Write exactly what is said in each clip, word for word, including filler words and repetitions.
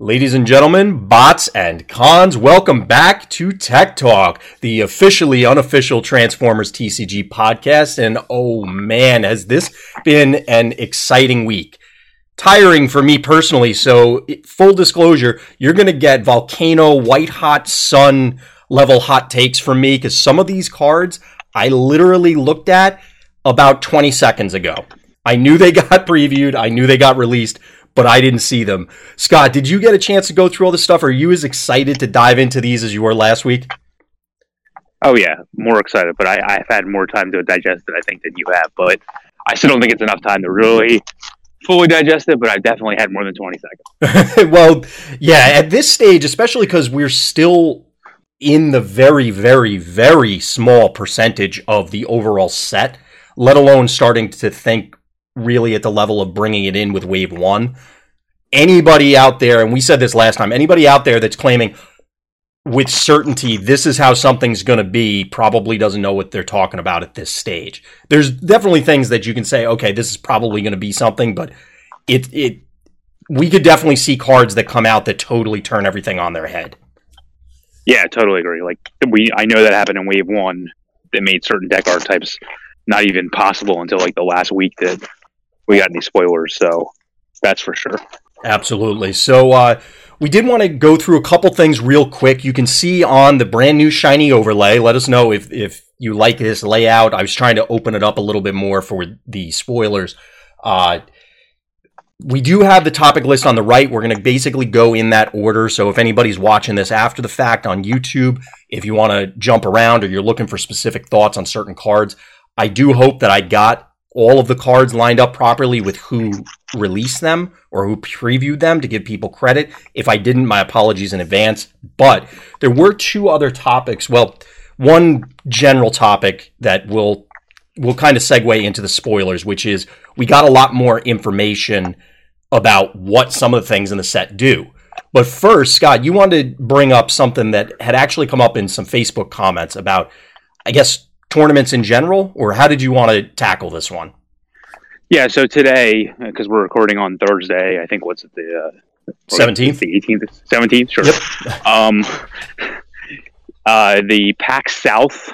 Ladies and gentlemen, bots and cons, welcome back to Tech Talk, the officially unofficial Transformers T C G podcast, and oh man, has this been an exciting week. Tiring for me personally, so full disclosure, you're going to get volcano, white-hot sun level hot takes from me, because some of these cards I literally looked at about twenty seconds ago. I knew they got previewed, I knew they got released, but I didn't see them. Scott, did you get a chance to go through all this stuff? Are you as excited to dive into these as you were last week? Oh, yeah, more excited, but I, I've had more time to digest it, I think, than you have, but I still don't think it's enough time to really fully digest it, but I've definitely had more than twenty seconds. Well, yeah, at this stage, especially because we're still in the very, very, very small percentage of the overall set, let alone starting to think really at the level of bringing it in with wave one. Anybody out there, and we said this last time, anybody out there that's claiming with certainty this is how something's going to be probably doesn't know what they're talking about at this stage. There's definitely things that you can say, okay, this is probably going to be something, but it it we could definitely see cards that come out that totally turn everything on their head. Yeah, totally agree. Like we, I know that happened in wave one that made certain deck archetypes not even possible until like the last week that we got any spoilers, so that's for sure. Absolutely. So uh, we did want to go through a couple things real quick. You can see on the brand new shiny overlay, let us know if, if you like this layout. I was trying to open it up a little bit more for the spoilers. Uh, we do have the topic list on the right. We're going to basically go in that order. So if anybody's watching this after the fact on YouTube, if you want to jump around or you're looking for specific thoughts on certain cards, I do hope that I got all of the cards lined up properly with who released them or who previewed them to give people credit. If I didn't, my apologies in advance. But there were two other topics. Well, one general topic that will will kind of segue into the spoilers, which is we got a lot more information about what some of the things in the set do. But first, Scott, you wanted to bring up something that had actually come up in some Facebook comments about, I guess, tournaments in general, or how did you want to tackle this one? Yeah, so today, because we're recording on Thursday, I think what's it, the uh, seventeenth, the eighteenth, seventeenth, sure. Yep. um, uh, the PAX South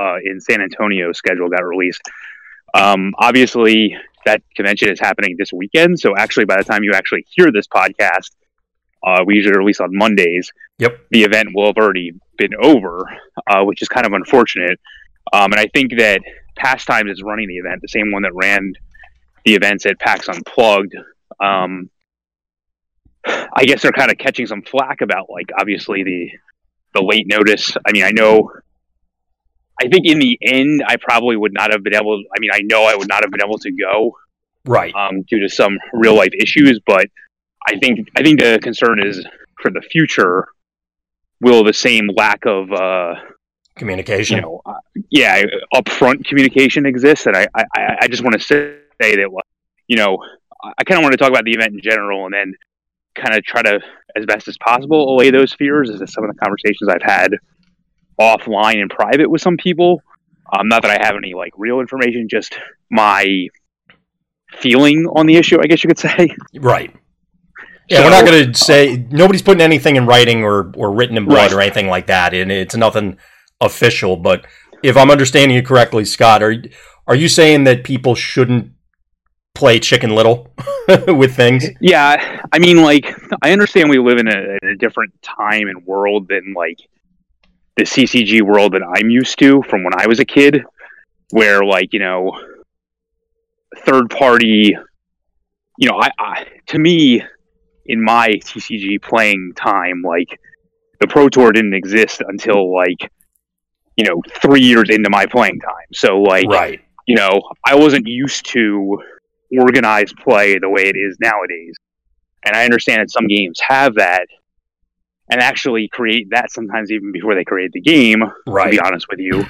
uh, in San Antonio schedule got released. Um, obviously, that convention is happening this weekend, so actually, by the time you actually hear this podcast, uh, we usually release on Mondays. Yep, the event will have already been over, uh, which is kind of unfortunate. Um, and I think that Pastimes is running the event, the same one that ran the events at PAX Unplugged. Um, I guess they're kind of catching some flack about, like, obviously the the late notice. I mean, I know, I think in the end, I probably would not have been able, I mean, I know I would not have been able to go. Right. Um, due to some real life issues, but I think, I think the concern is for the future, will the same lack of, uh, communication, you know, uh, yeah, upfront communication exists, and I, I, I just want to say that, you know, I kind of want to talk about the event in general, and then kind of try to, as best as possible, allay those fears. As some of the conversations I've had offline and private with some people, um, not that I have any like real information, just my feeling on the issue, I guess you could say. Right. Yeah, so, we're not going to say uh, nobody's putting anything in writing or or written in blood, right, or anything like that, and it's nothing official, but if I'm understanding you correctly, Scott, are are you saying that people shouldn't play Chicken Little with things? Yeah, I mean, like, I understand we live in a, in a different time and world than like the C C G world that I'm used to from when I was a kid, where like, you know, third party, you know, I, I to me in my T C G playing time, like the Pro Tour didn't exist until like, you know, three years into my playing time. So, like, right, you know, I wasn't used to organized play the way it is nowadays. And I understand that some games have that and actually create that sometimes even before they create the game, right, to be honest with you.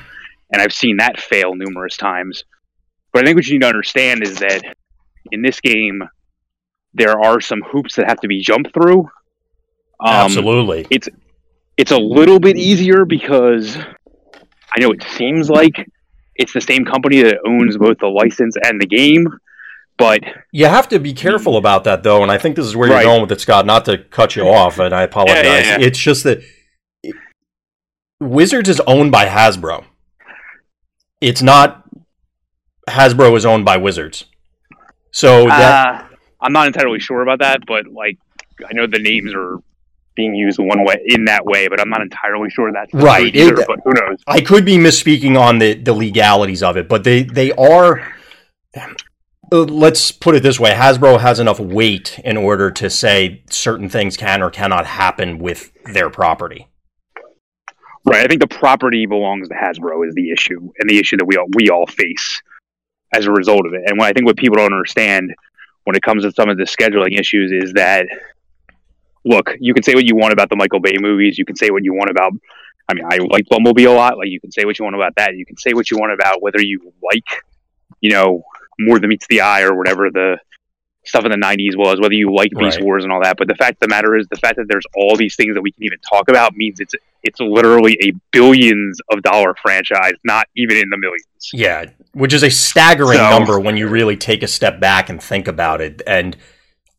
And I've seen that fail numerous times. But I think what you need to understand is that in this game, there are some hoops that have to be jumped through. Um, Absolutely. It's, it's a little bit easier because I know it seems like it's the same company that owns both the license and the game. But you have to be careful about that, though, and I think this is where right. you're going with it, Scott, not to cut you off, and I apologize. Yeah, yeah, yeah. It's just that it, Wizards is owned by Hasbro. It's not Hasbro is owned by Wizards. So that, uh, I'm not entirely sure about that, but like I know the names are being used one way in that way, but I'm not entirely sure that's right. Either, it, but who knows? I could be misspeaking on the, the legalities of it, but they, they are... Let's put it this way. Hasbro has enough weight in order to say certain things can or cannot happen with their property. Right. I think the property belongs to Hasbro is the issue, and the issue that we all, we all face as a result of it. And what I think what people don't understand when it comes to some of the scheduling issues is that, look, you can say what you want about the Michael Bay movies. You can say what you want about, I mean, I like Bumblebee a lot. Like you can say what you want about that. You can say what you want about whether you like, you know, More Than Meets the Eye or whatever the stuff in the nineties was, whether you like Beast right. Wars and all that. But the fact of the matter is the fact that there's all these things that we can even talk about means it's it's literally a billions of dollar franchise, not even in the millions. Yeah, which is a staggering so, number when you really take a step back and think about it. And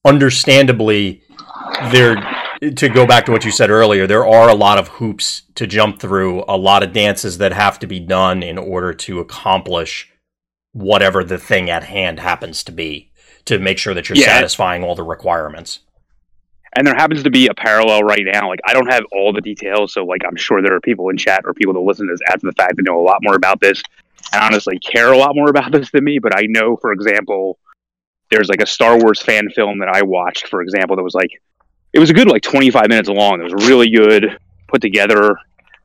understandably, there, to go back to what you said earlier, there are a lot of hoops to jump through, a lot of dances that have to be done in order to accomplish whatever the thing at hand happens to be, to make sure that you're yeah. satisfying all the requirements. And there happens to be a parallel right now. Like, I don't have all the details, so like I'm sure there are people in chat or people that listen to this after the fact that know a lot more about this and honestly care a lot more about this than me. But I know, for example, there's like a Star Wars fan film that I watched, for example, that was like, it was a good like twenty-five minutes long. It was really good, put together,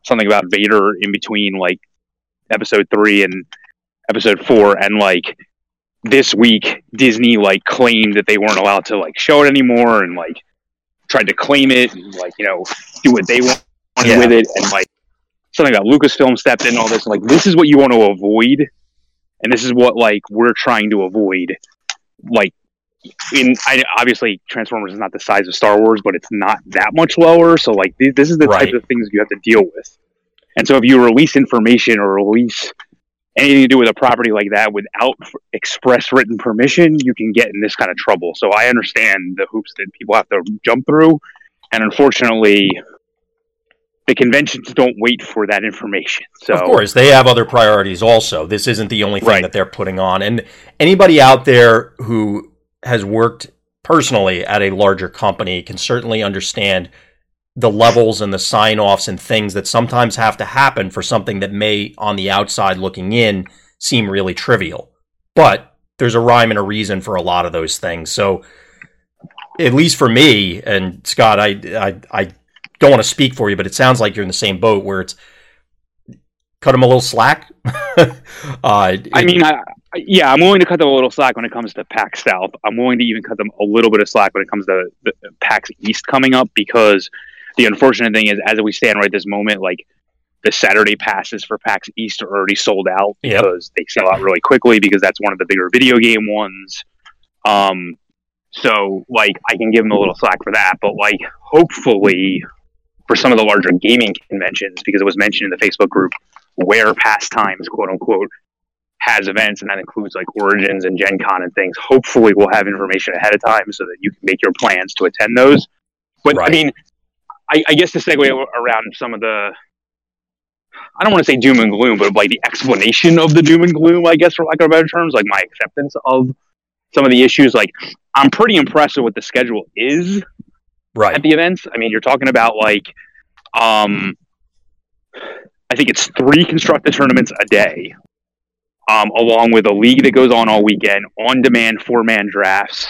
something about Vader in between like episode three and episode four, and like this week Disney like claimed that they weren't allowed to like show it anymore, and like tried to claim it and like, you know, do what they want yeah. with it, and like something about Lucasfilm stepped in, all this, and like this is what you want to avoid, and this is what like we're trying to avoid. Like in I, obviously Transformers is not the size of Star Wars, but it's not that much lower, so like th- this is the right. type of things you have to deal with. And so if you release information or release anything to do with a property like that without express written permission, you can get in this kind of trouble. So I understand the hoops that people have to jump through. And unfortunately, the conventions don't wait for that information. So, of course, they have other priorities also. This isn't the only thing right. that they're putting on. And anybody out there who has worked personally at a larger company can certainly understand the levels and the sign-offs and things that sometimes have to happen for something that may, on the outside looking in, seem really trivial. But there's a rhyme and a reason for a lot of those things. So, at least for me, and Scott, I I, I don't want to speak for you, but it sounds like you're in the same boat where it's, cut them a little slack? uh, it, I mean, I, yeah, I'm willing to cut them a little slack when it comes to PAX South. I'm willing to even cut them a little bit of slack when it comes to the PAX East coming up, because the unfortunate thing is, as we stand right this moment, like the Saturday passes for PAX East are already sold out yep. because they sell out really quickly, because that's one of the bigger video game ones. Um, so like I can give them a little slack for that, but like hopefully for some of the larger gaming conventions, because it was mentioned in the Facebook group where Pastimes, quote unquote, has events, and that includes like Origins and Gen Con and things. Hopefully we'll have information ahead of time so that you can make your plans to attend those. But right. I mean, I, I guess to segue around some of the, I don't want to say doom and gloom, but like the explanation of the doom and gloom, I guess, for lack of better terms, like my acceptance of some of the issues. Like, I'm pretty impressed with what the schedule is right. at the events. I mean, you're talking about like, um, I think it's three constructed tournaments a day, um, along with a league that goes on all weekend, on-demand four-man drafts,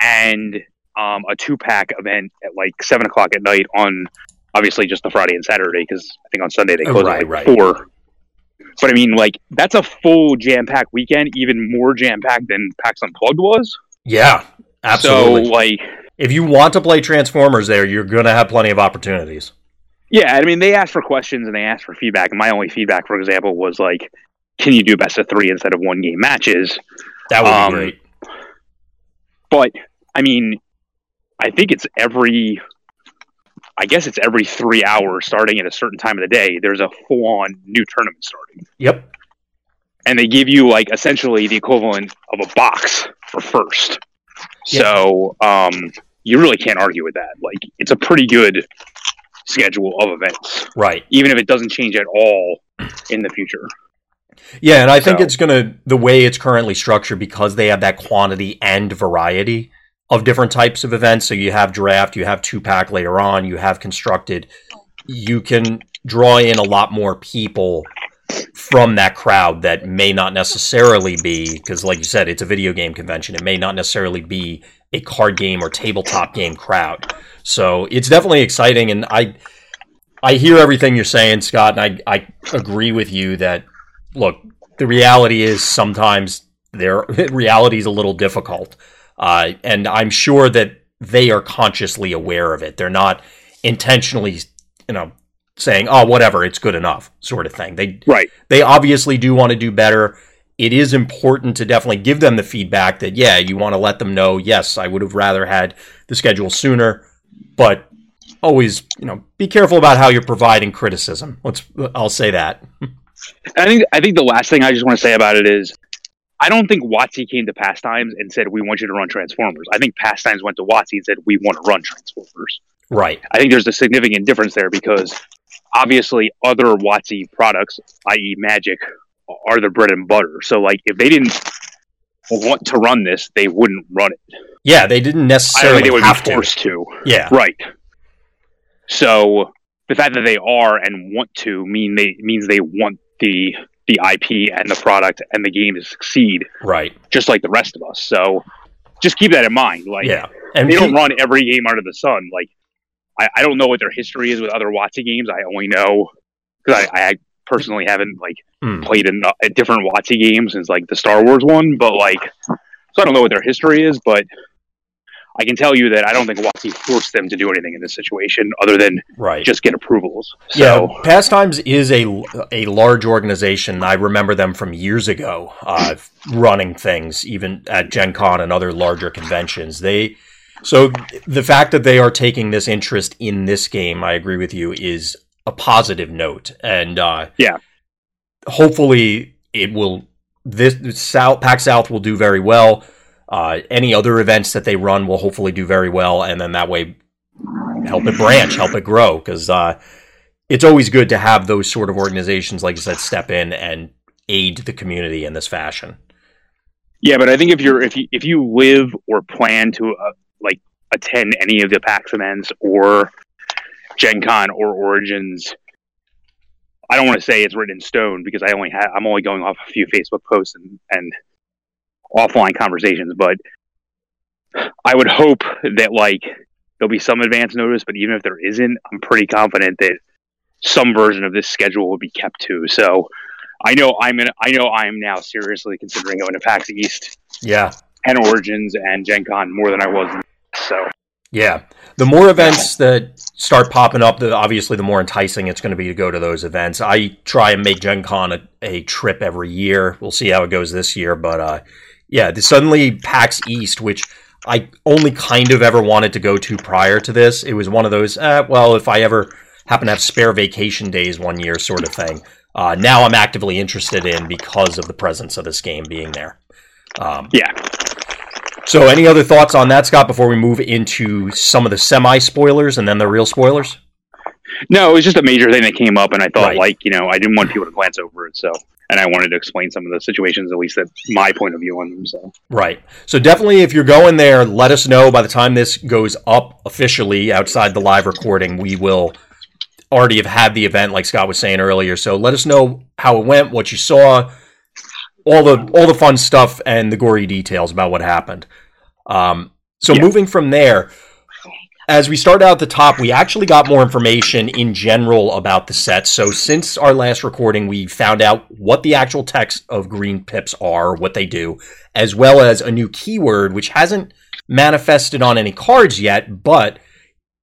and Um, a two-pack event at like seven o'clock at night on, obviously, just the Friday and Saturday, because I think on Sunday they close oh, right, at like right. four. But I mean, like, that's a full jam-packed weekend, even more jam-packed than PAX Unplugged was. Yeah, absolutely. So, like, if you want to play Transformers there, you're going to have plenty of opportunities. Yeah, I mean, they asked for questions and they asked for feedback. And my only feedback, for example, was like, can you do best of three instead of one-game matches? That would um, be great. But, I mean, I think it's every, I guess it's every three hours starting at a certain time of the day, there's a full-on new tournament starting. Yep. and they give you like essentially the equivalent of a box for first. Yeah. So um, you really can't argue with that. Like, it's a pretty good schedule of events, right? Even if it doesn't change at all in the future. Yeah, and I think so. It's gonna the way it's currently structured, because they have that quantity and variety of different types of events. So you have draft, you have two pack later on, you have constructed. You can draw in a lot more people from that crowd that may not necessarily be, because like you said, it's a video game convention. It may not necessarily be a card game or tabletop game crowd. So it's definitely exciting, and I I hear everything you're saying, Scott, and I, I agree with you that, look, the reality is sometimes their reality is a little difficult. Uh, and I'm sure that they are consciously aware of it. They're not intentionally, you know, saying, oh, whatever, it's good enough sort of thing. They right. They obviously do want to do better. It is important to definitely give them the feedback that, yeah, you want to let them know, yes, I would have rather had the schedule sooner, but always, you know, be careful about how you're providing criticism. Let's, I'll say that. I think I think the last thing I just want to say about it is, I don't think WotC came to Pastimes and said, we want you to run Transformers. I think Pastimes went to WotC and said, we want to run Transformers. Right. I think there's a significant difference there, because obviously other WotC products, that is. Magic, are the bread and butter. So like, if they didn't want to run this, they wouldn't run it. Yeah, they didn't necessarily I think they would have be forced to. to. Yeah. Right. So the fact that they are and want to mean they means they want the the I P and the product and the game to succeed, right? Just like the rest of us. So just keep that in mind. Like, yeah. And they don't run every game under the sun. Like, I, I don't know what their history is with other WotC games. I only know because I, I personally haven't like mm. played in a different WotC game since like the Star Wars one. But like, so I don't know what their history is. But I can tell you that I don't think WotC forced them to do anything in this situation other than right. just get approvals. So. Yeah, Pastimes is a, a large organization. I remember them from years ago uh, running things, even at Gen Con and other larger conventions. They So the fact that they are taking this interest in this game, I agree with you, is a positive note. And uh, yeah, hopefully it will – This South, PAX South will do very well. Uh, any other events that they run will hopefully do very well, and then that way help it branch, help it grow, because uh, it's always good to have those sort of organizations, like I said, step in and aid the community in this fashion. Yeah, but I think if you're if you if you live or plan to uh, like attend any of the PAX events or Gen Con or Origins, I don't want to say it's written in stone, because I only ha- I'm only going off a few Facebook posts and. and offline conversations, but I would hope that like there'll be some advance notice, but even if there isn't, I'm pretty confident that some version of this schedule will be kept to. So I know I'm in I know I'm now seriously considering going to PAX East. Yeah. And Origins and Gen Con more than I was. So yeah. The more events that start popping up, the obviously the more enticing it's going to be to go to those events. I try and make Gen Con a, a trip every year. We'll see how it goes this year, but uh yeah, the suddenly PAX East, which I only kind of ever wanted to go to prior to this. It was one of those, eh, well, if I ever happen to have spare vacation days one year sort of thing. Uh, now I'm actively interested in because of the presence of this game being there. Um, yeah. So any other thoughts on that, Scott, before we move into some of the semi-spoilers and then the real spoilers? No, it was just a major thing that came up, and I thought, right. like, you know, I didn't want people to glance over it, so... And I wanted to explain some of the situations, at least at my point of view on them. So. Right. So definitely, if you're going there, let us know. By the time this goes up officially outside the live recording, we will already have had the event, like Scott was saying earlier. So let us know how it went, what you saw, all the all the fun stuff and the gory details about what happened. Um, so yeah. Moving from there, as we start out at the top, we actually got more information in general about the sets. So since our last recording, we found out what the actual text of green pips are, what they do, as well as a new keyword, which hasn't manifested on any cards yet, but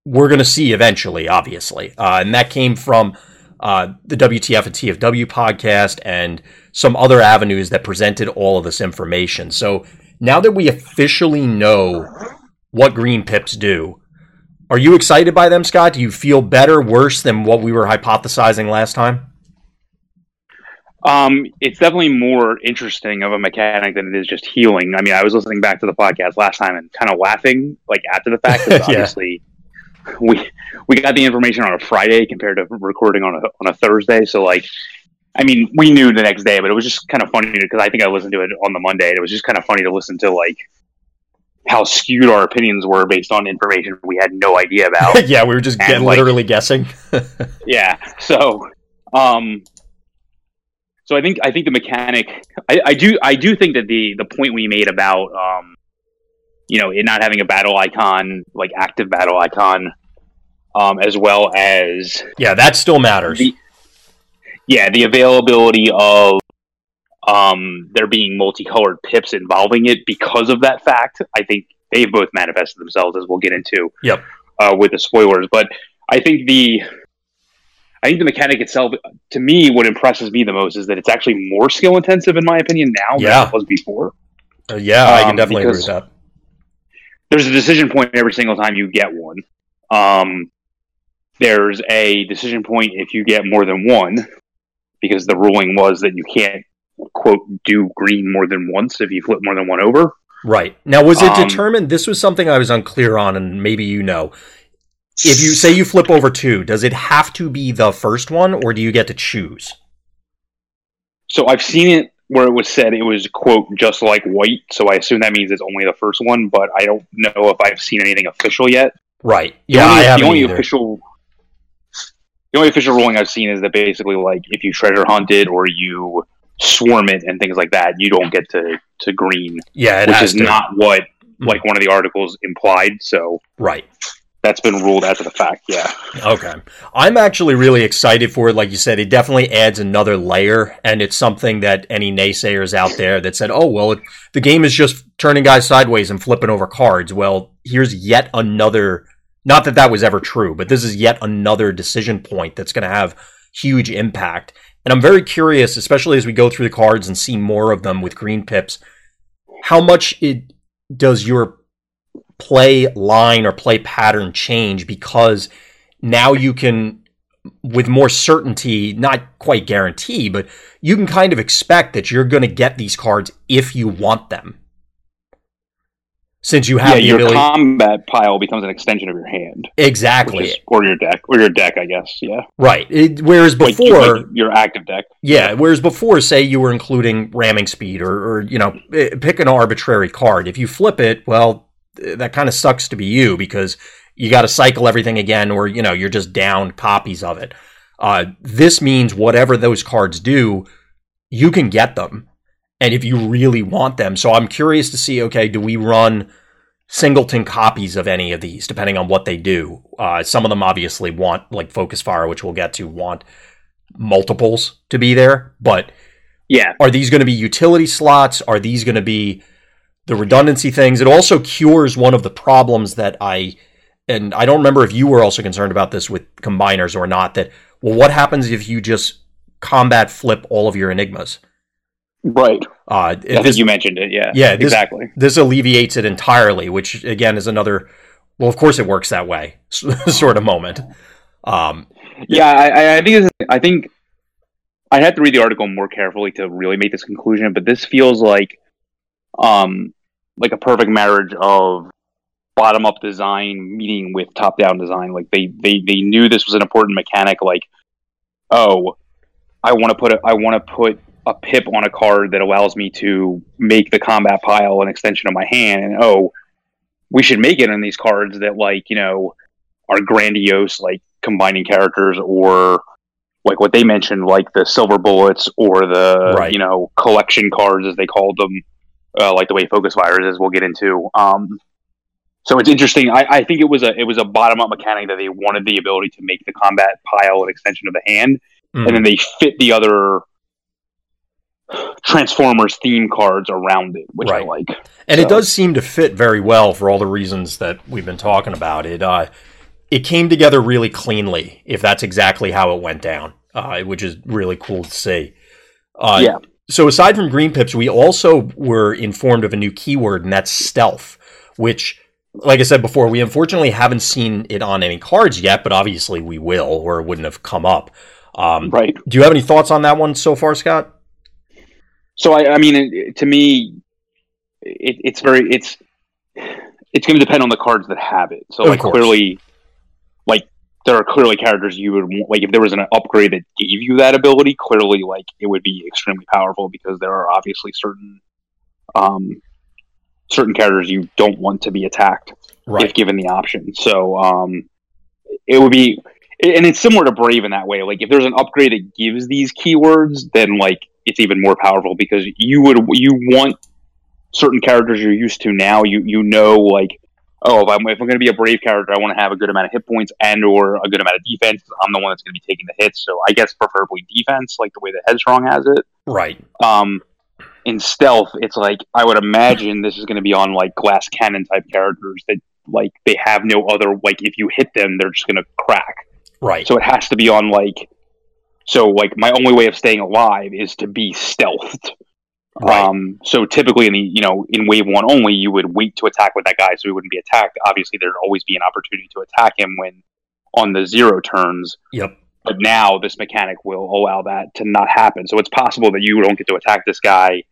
we're going to see eventually, obviously. Uh, and that came from uh, the W T F and T F W podcast and some other avenues that presented all of this information. So now that we officially know what green pips do, are you excited by them, Scott? Do you feel better, worse than what we were hypothesizing last time? Um, it's definitely more interesting of a mechanic than it is just healing. I mean, I was listening back to the podcast last time and kind of laughing, like, after the fact, because yeah. obviously we we got the information on a Friday compared to recording on a on a Thursday. So, like, I mean, we knew the next day, but it was just kind of funny because I think I listened to it on the Monday, and it was just kind of funny to listen to, like, how skewed our opinions were based on information we had no idea about. yeah, we were just and, get, like, literally guessing. yeah, so... um. So I think I think the mechanic I, I do I do think that the the point we made about um, you know, it not having a battle icon, like active battle icon, um, as well as yeah that still matters. The, yeah, the availability of um, there being multicolored pips involving it because of that fact. I think they both manifested themselves, as we'll get into. Yep. Uh, with the spoilers, but I think the. I think the mechanic itself, to me, what impresses me the most is that it's actually more skill intensive, in my opinion, now yeah. than it was before. Uh, yeah, um, I can definitely agree with that. There's a decision point every single time you get one. Um, there's a decision point if you get more than one, because the ruling was that you can't, quote, do green more than once if you flip more than one over. Right. Now, was it um, determined? This was something I was unclear on, and maybe you know. If you say you flip over two, does it have to be the first one, or do you get to choose? So I've seen it where it was said it was, quote, just like white, so I assume that means it's only the first one, but I don't know if I've seen anything official yet. Right. Yeah, the only, I haven't the only official, the only official ruling I've seen is that basically, like, if you treasure hunt it or you swarm it and things like that, you don't get to, to green. Yeah, it which has is to. Not what, like, one of the articles implied, so... Right. That's been ruled after the fact, yeah. Okay. I'm actually really excited for it. Like you said, it definitely adds another layer, and it's something that any naysayers out there that said, oh, well, it, the game is just turning guys sideways and flipping over cards. Well, here's yet another, not that that was ever true, but this is yet another decision point that's going to have huge impact. And I'm very curious, especially as we go through the cards and see more of them with green pips, how much it does your play line or play pattern change, because now you can, with more certainty, not quite guarantee, but you can kind of expect that you're going to get these cards if you want them. Since you have yeah, the your ability... combat pile becomes an extension of your hand. Exactly. Is, or your deck. Or your deck, I guess, yeah. Right. It, whereas before... Like your, like your active deck. Yeah, whereas before, say you were including ramming speed or, or, you know, pick an arbitrary card. If you flip it, well... that kind of sucks to be you, because you got to cycle everything again, or, you know, you're just down copies of it. Uh, this means whatever those cards do, you can get them. And if you really want them. So I'm curious to see, okay, do we run singleton copies of any of these, depending on what they do? Uh, some of them obviously want, like Focus Fire, which we'll get to, want multiples to be there. But yeah, are these going to be utility slots? Are these going to be... the redundancy things? It also cures one of the problems that I, and I don't remember if you were also concerned about this with combiners or not, that, well, what happens if you just combat flip all of your enigmas? Right. Uh, I think you mentioned it, yeah. Yeah, this, exactly. This alleviates it entirely, which, again, is another, well, of course it works that way, sort of moment. Um, yeah, I, I think, I think, I'd have to read the article more carefully to really make this conclusion, but this feels like, um, like a perfect marriage of bottom-up design meeting with top-down design. Like they, they, they knew this was an important mechanic. Like, oh, I want to put a, I want to put a pip on a card that allows me to make the combat pile an extension of my hand. And oh, we should make it on these cards that, like, you know, are grandiose, like combining characters, or like what they mentioned, like the silver bullets or the right. you know, collection cards as they called them. Uh, like the way Focus Fire is, as we'll get into. Um, so it's interesting. I, I think it was a it was a bottom up mechanic that they wanted the ability to make the combat pile an extension of the hand, mm. and then they fit the other Transformers theme cards around it, which right. I like. And so. It does seem to fit very well for all the reasons that we've been talking about. It uh, it came together really cleanly, if that's exactly how it went down, uh, which is really cool to see. Uh, yeah. So aside from green pips, we also were informed of a new keyword, and that's stealth, which, like I said before, we unfortunately haven't seen it on any cards yet, but obviously we will, or it wouldn't have come up. Um, right. Do you have any thoughts on that one so far, Scott? So I, I mean, it, it, to me, it, it's very it's it's going to depend on the cards that have it. So of like course. clearly, like there are clearly characters you would like if there was an upgrade that gave you that ability. Clearly, like it would be extremely powerful because there are obviously certain um, certain characters you don't want to be attacked right. if given the option. So um, it would be. And it's similar to Brave in that way. Like, if there's an upgrade that gives these keywords, then, like, it's even more powerful because you would you want certain characters you're used to now. You you know, like, oh, if I'm, if I'm going to be a Brave character, I want to have a good amount of hit points and or a good amount of defense. I'm the one that's going to be taking the hits. So I guess preferably defense, like the way that Headstrong has it. Right. Um, in Stealth, it's like, I would imagine this is going to be on, like, glass cannon-type characters that, like, they have no other, like, if you hit them, they're just going to crack. Right. So it has to be on, like... So, like, my only way of staying alive is to be stealthed. Right. Um, so typically, in the you know, in Wave one only, you would wait to attack with that guy so he wouldn't be attacked. Obviously, there'd always be an opportunity to attack him when on the zero turns. Yep. But now, this mechanic will allow that to not happen. So it's possible that you don't get to attack this guy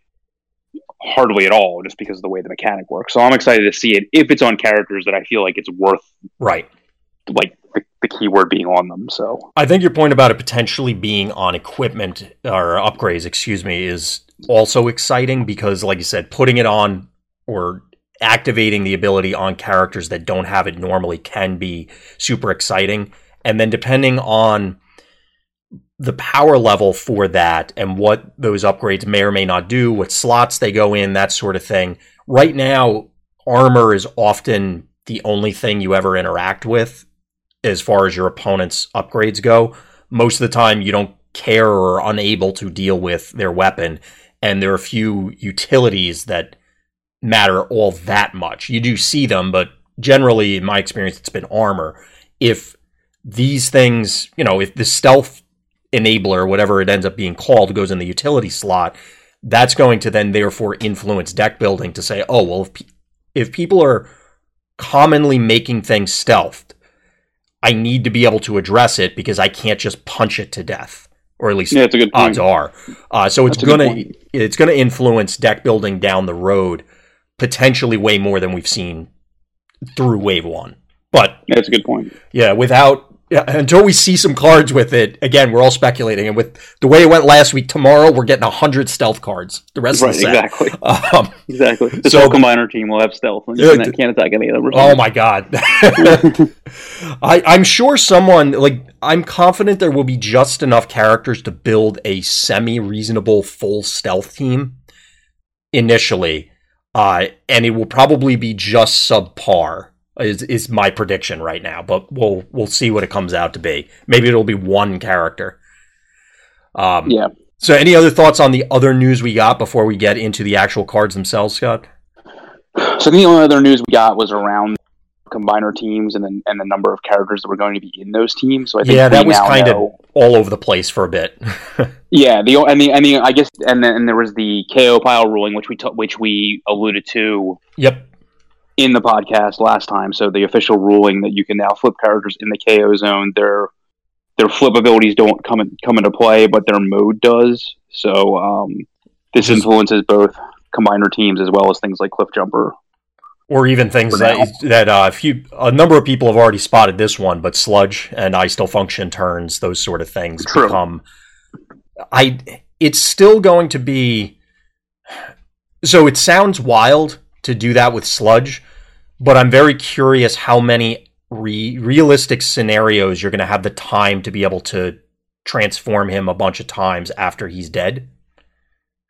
hardly at all, just because of the way the mechanic works. So I'm excited to see it, if it's on characters that I feel like it's worth... Right. Like... the keyword being on them. So I think your point about it potentially being on equipment or upgrades, excuse me, is also exciting because, like you said, putting it on or activating the ability on characters that don't have it normally can be super exciting. And then depending on the power level for that and what those upgrades may or may not do, what slots they go in, that sort of thing. Right now, armor is often the only thing you ever interact with as far as your opponent's upgrades go. Most of the time you don't care or are unable to deal with their weapon, and there are few utilities that matter all that much. You do see them, but generally in my experience it's been armor. If these things, you know, if the stealth enabler, whatever it ends up being called, goes in the utility slot, that's going to then therefore influence deck building to say, oh, well, if, pe- if people are commonly making things stealthed, I need to be able to address it because I can't just punch it to death, or at least yeah, odds are. Uh, so it's gonna it's gonna influence deck building down the road, potentially way more than we've seen through Wave One. But yeah, that's a good point. Yeah, without yeah, until we see some cards with it, again, we're all speculating. And with the way it went last week, tomorrow we're getting a hundred stealth cards. The rest right, of the set, exactly, um, exactly. The so combiner team will have stealth, and uh, that can't attack any of them. Oh my god! I, I'm sure someone like I'm confident there will be just enough characters to build a semi-reasonable full stealth team initially, uh, and it will probably be just subpar. Is is my prediction right now, but we'll we'll see what it comes out to be. Maybe it'll be one character. Um, yeah. So, any other thoughts on the other news we got before we get into the actual cards themselves, Scott? So, the only other news we got was around combiner teams and the, and the number of characters that were going to be in those teams. So, I think yeah, that was kind of all over the place for a bit. yeah. The and the I mean I guess and then and there was the K O pile ruling, which we t- which we alluded to. Yep. In the podcast last time, so the official ruling that you can now flip characters in the K O zone. Their their flip abilities don't come in, come into play, but their mode does. So um, this influences both combiner teams as well as things like Cliff Jumper, or even things that that uh, if you, a number of people have already spotted this one. But Sludge and I Still Function turns, those sort of things True. become. I it's still going to be. So it sounds wild to do that with Sludge, but I'm very curious how many re- realistic scenarios you're going to have the time to be able to transform him a bunch of times after he's dead,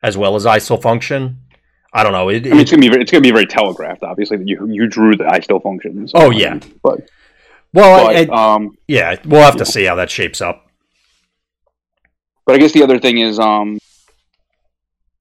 as well as I Still Function. I don't know. It, I mean, it's going to be it's going to be very telegraphed, obviously, that you you drew the I Still Function. So oh yeah, but well, but, I, I, um, yeah, we'll have to know. see how that shapes up. But I guess the other thing is, um.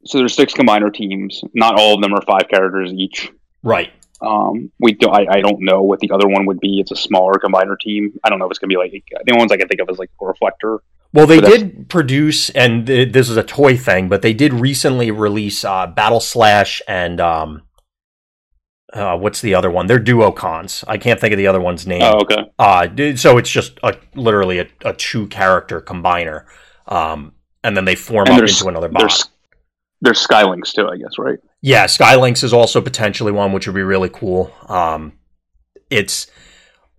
So there's six combiner teams. Not all of them are five characters each. Right. Um, we do, I, I don't know what the other one would be. It's a smaller combiner team. I don't know if it's going to be like... The only ones I can think of is like a Reflector. Well, they did produce, and th- this is a toy thing, but they did recently release uh, Battle Slash and... Um, uh, what's the other one? They're Duocons. I can't think of the other one's name. Oh, okay. Uh, so it's just a, literally a, a two-character combiner. Um, and then they form and up into another bot. There's Skylinks too, I guess, right? Yeah, Skylinks is also potentially one, which would be really cool. Um, it's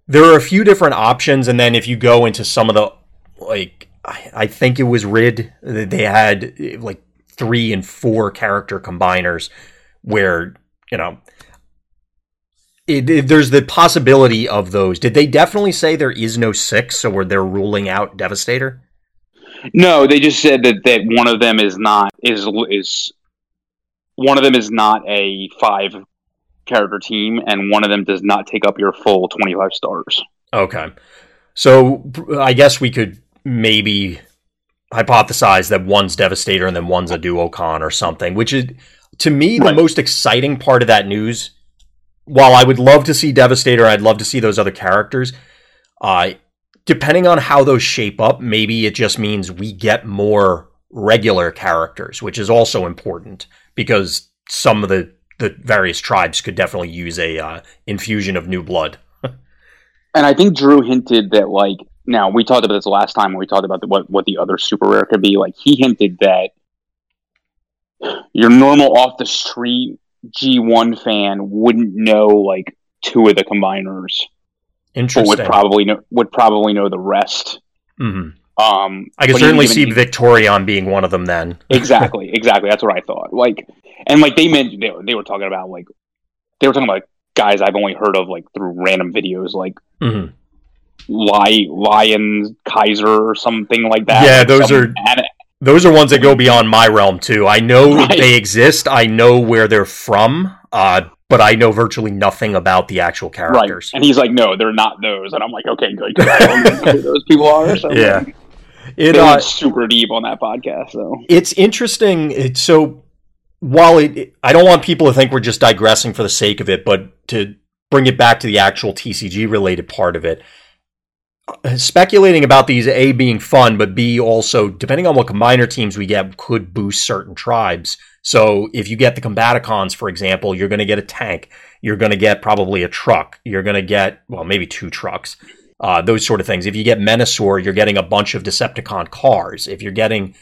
there are a few different options, and then if you go into some of the, like, I, I think it was R I D, they had like three and four character combiners where, you know, it, it, there's the possibility of those. Did they definitely say there is no six, so where they're ruling out Devastator? No, they just said that, that one of them is not is is one of them is not a five character team, and one of them does not take up your full twenty-five stars. Okay, so I guess we could maybe hypothesize that one's Devastator and then one's a Duocon or something. Which is, to me, the right. most exciting part of that news. While I would love to see Devastator, I'd love to see those other characters. I. Uh, Depending on how those shape up, maybe it just means we get more regular characters, which is also important because some of the, the various tribes could definitely use a uh, infusion of new blood. And I think Drew hinted that, like, now we talked about this last time when we talked about the, what, what the other super rare could be. Like, he hinted that your normal off the street G one fan wouldn't know like two of the combiners. Interesting. Would probably know would probably know the rest. Mm-hmm. Um, I can certainly even, see Victorion being one of them. Then exactly, exactly. That's what I thought. Like, and like they meant they were, they were talking about like they were talking about guys I've only heard of like through random videos, like mm-hmm. Ly- Lion Kaiser or something like that. Yeah, those are ad- those are ones that go beyond my realm too. I know right. they exist. I know where they're from. Uh, but I know virtually nothing about the actual characters. Right. And he's like, no, they're not those. And I'm like, okay, good. I don't know who those people are. So yeah. Like, it, they uh, went super deep on that podcast. So it's interesting. It's so while it, it, I don't want people to think we're just digressing for the sake of it, but to bring it back to the actual T C G related part of it, speculating about these, A, being fun, but B, also, depending on what combiner teams we get, could boost certain tribes. So if you get the Combaticons, for example, you're going to get a tank. You're going to get probably a truck. You're going to get, well, maybe two trucks, uh, those sort of things. If you get Menasor, you're getting a bunch of Decepticon cars. If you're getting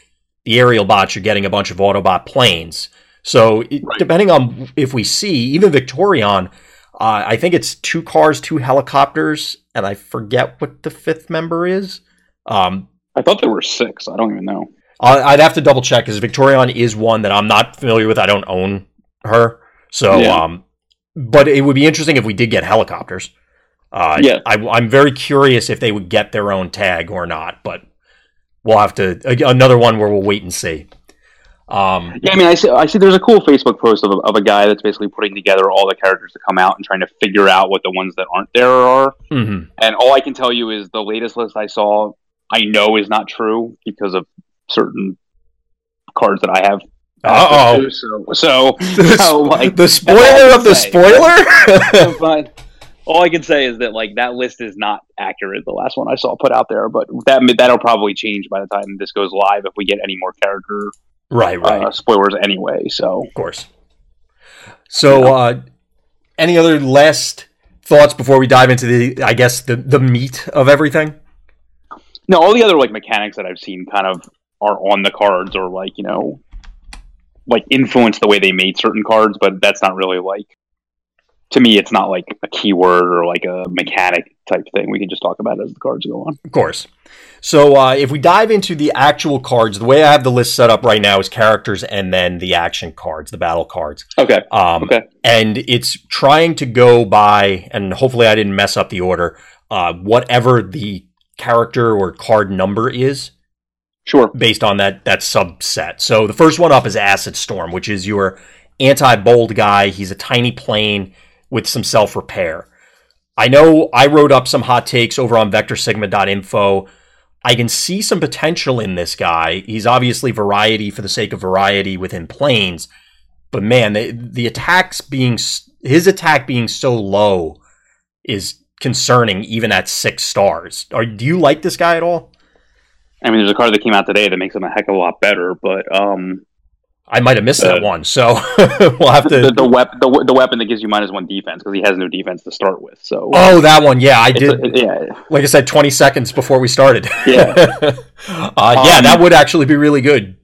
the Aerial Bots, you're getting a bunch of Autobot planes. So it, right. depending on if we see, even Victorion, Uh, I think it's two cars, two helicopters, and I forget what the fifth member is. Um, I thought there were six. I don't even know. I, I'd have to double check because Victorion is one that I'm not familiar with. I don't own her, so. Yeah. Um, but it would be interesting if we did get helicopters. Uh, yeah, I, I'm very curious if they would get their own tag or not. But we'll have to another one where we'll wait and see. Um, yeah, I mean, I see, I see there's a cool Facebook post of a, of a guy that's basically putting together all the characters that come out and trying to figure out what the ones that aren't there are. Mm-hmm. And all I can tell you is the latest list I saw, I know is not true because of certain cards that I have. Uh-oh. So, so, the, so like, the spoiler of the say. spoiler? But all I can say is that, like, that list is not accurate, the last one I saw put out there. But that, that'll probably change by the time this goes live if we get any more character Right, right. Uh, spoilers anyway, so. Of course. So, yeah. uh, any other last thoughts before we dive into the, I guess, the, the meat of everything? No, all the other, like, mechanics that I've seen kind of are on the cards or, like, you know, like, influence the way they made certain cards, but that's not really, like, to me, it's not, like, a keyword or, like, a mechanic type thing. We can just talk about it as the cards go on. Of course. So uh, if we dive into the actual cards, the way I have the list set up right now is characters and then the action cards, the battle cards. Okay. Um, okay. And it's trying to go by, and hopefully I didn't mess up the order, uh, whatever the character or card number is. Sure. Based on that that subset. So the first one up is Acid Storm, which is your anti-bold guy. He's a tiny plane with some self-repair. I know I wrote up some hot takes over on vector sigma dot info. I can see some potential in this guy. He's obviously variety for the sake of variety within planes, but man, the, the attacks being his attack being so low is concerning even at six stars. Are do you like this guy at all? I mean, there's a card that came out today that makes him a heck of a lot better, but um, I might have missed uh, that one, so we'll have to... The, the, wep- the, the weapon that gives you minus one defense, because he has no defense to start with, so... Oh, that one, yeah, I did. A, yeah. Like I said, twenty seconds before we started. Yeah. uh, um, yeah, that would actually be really good.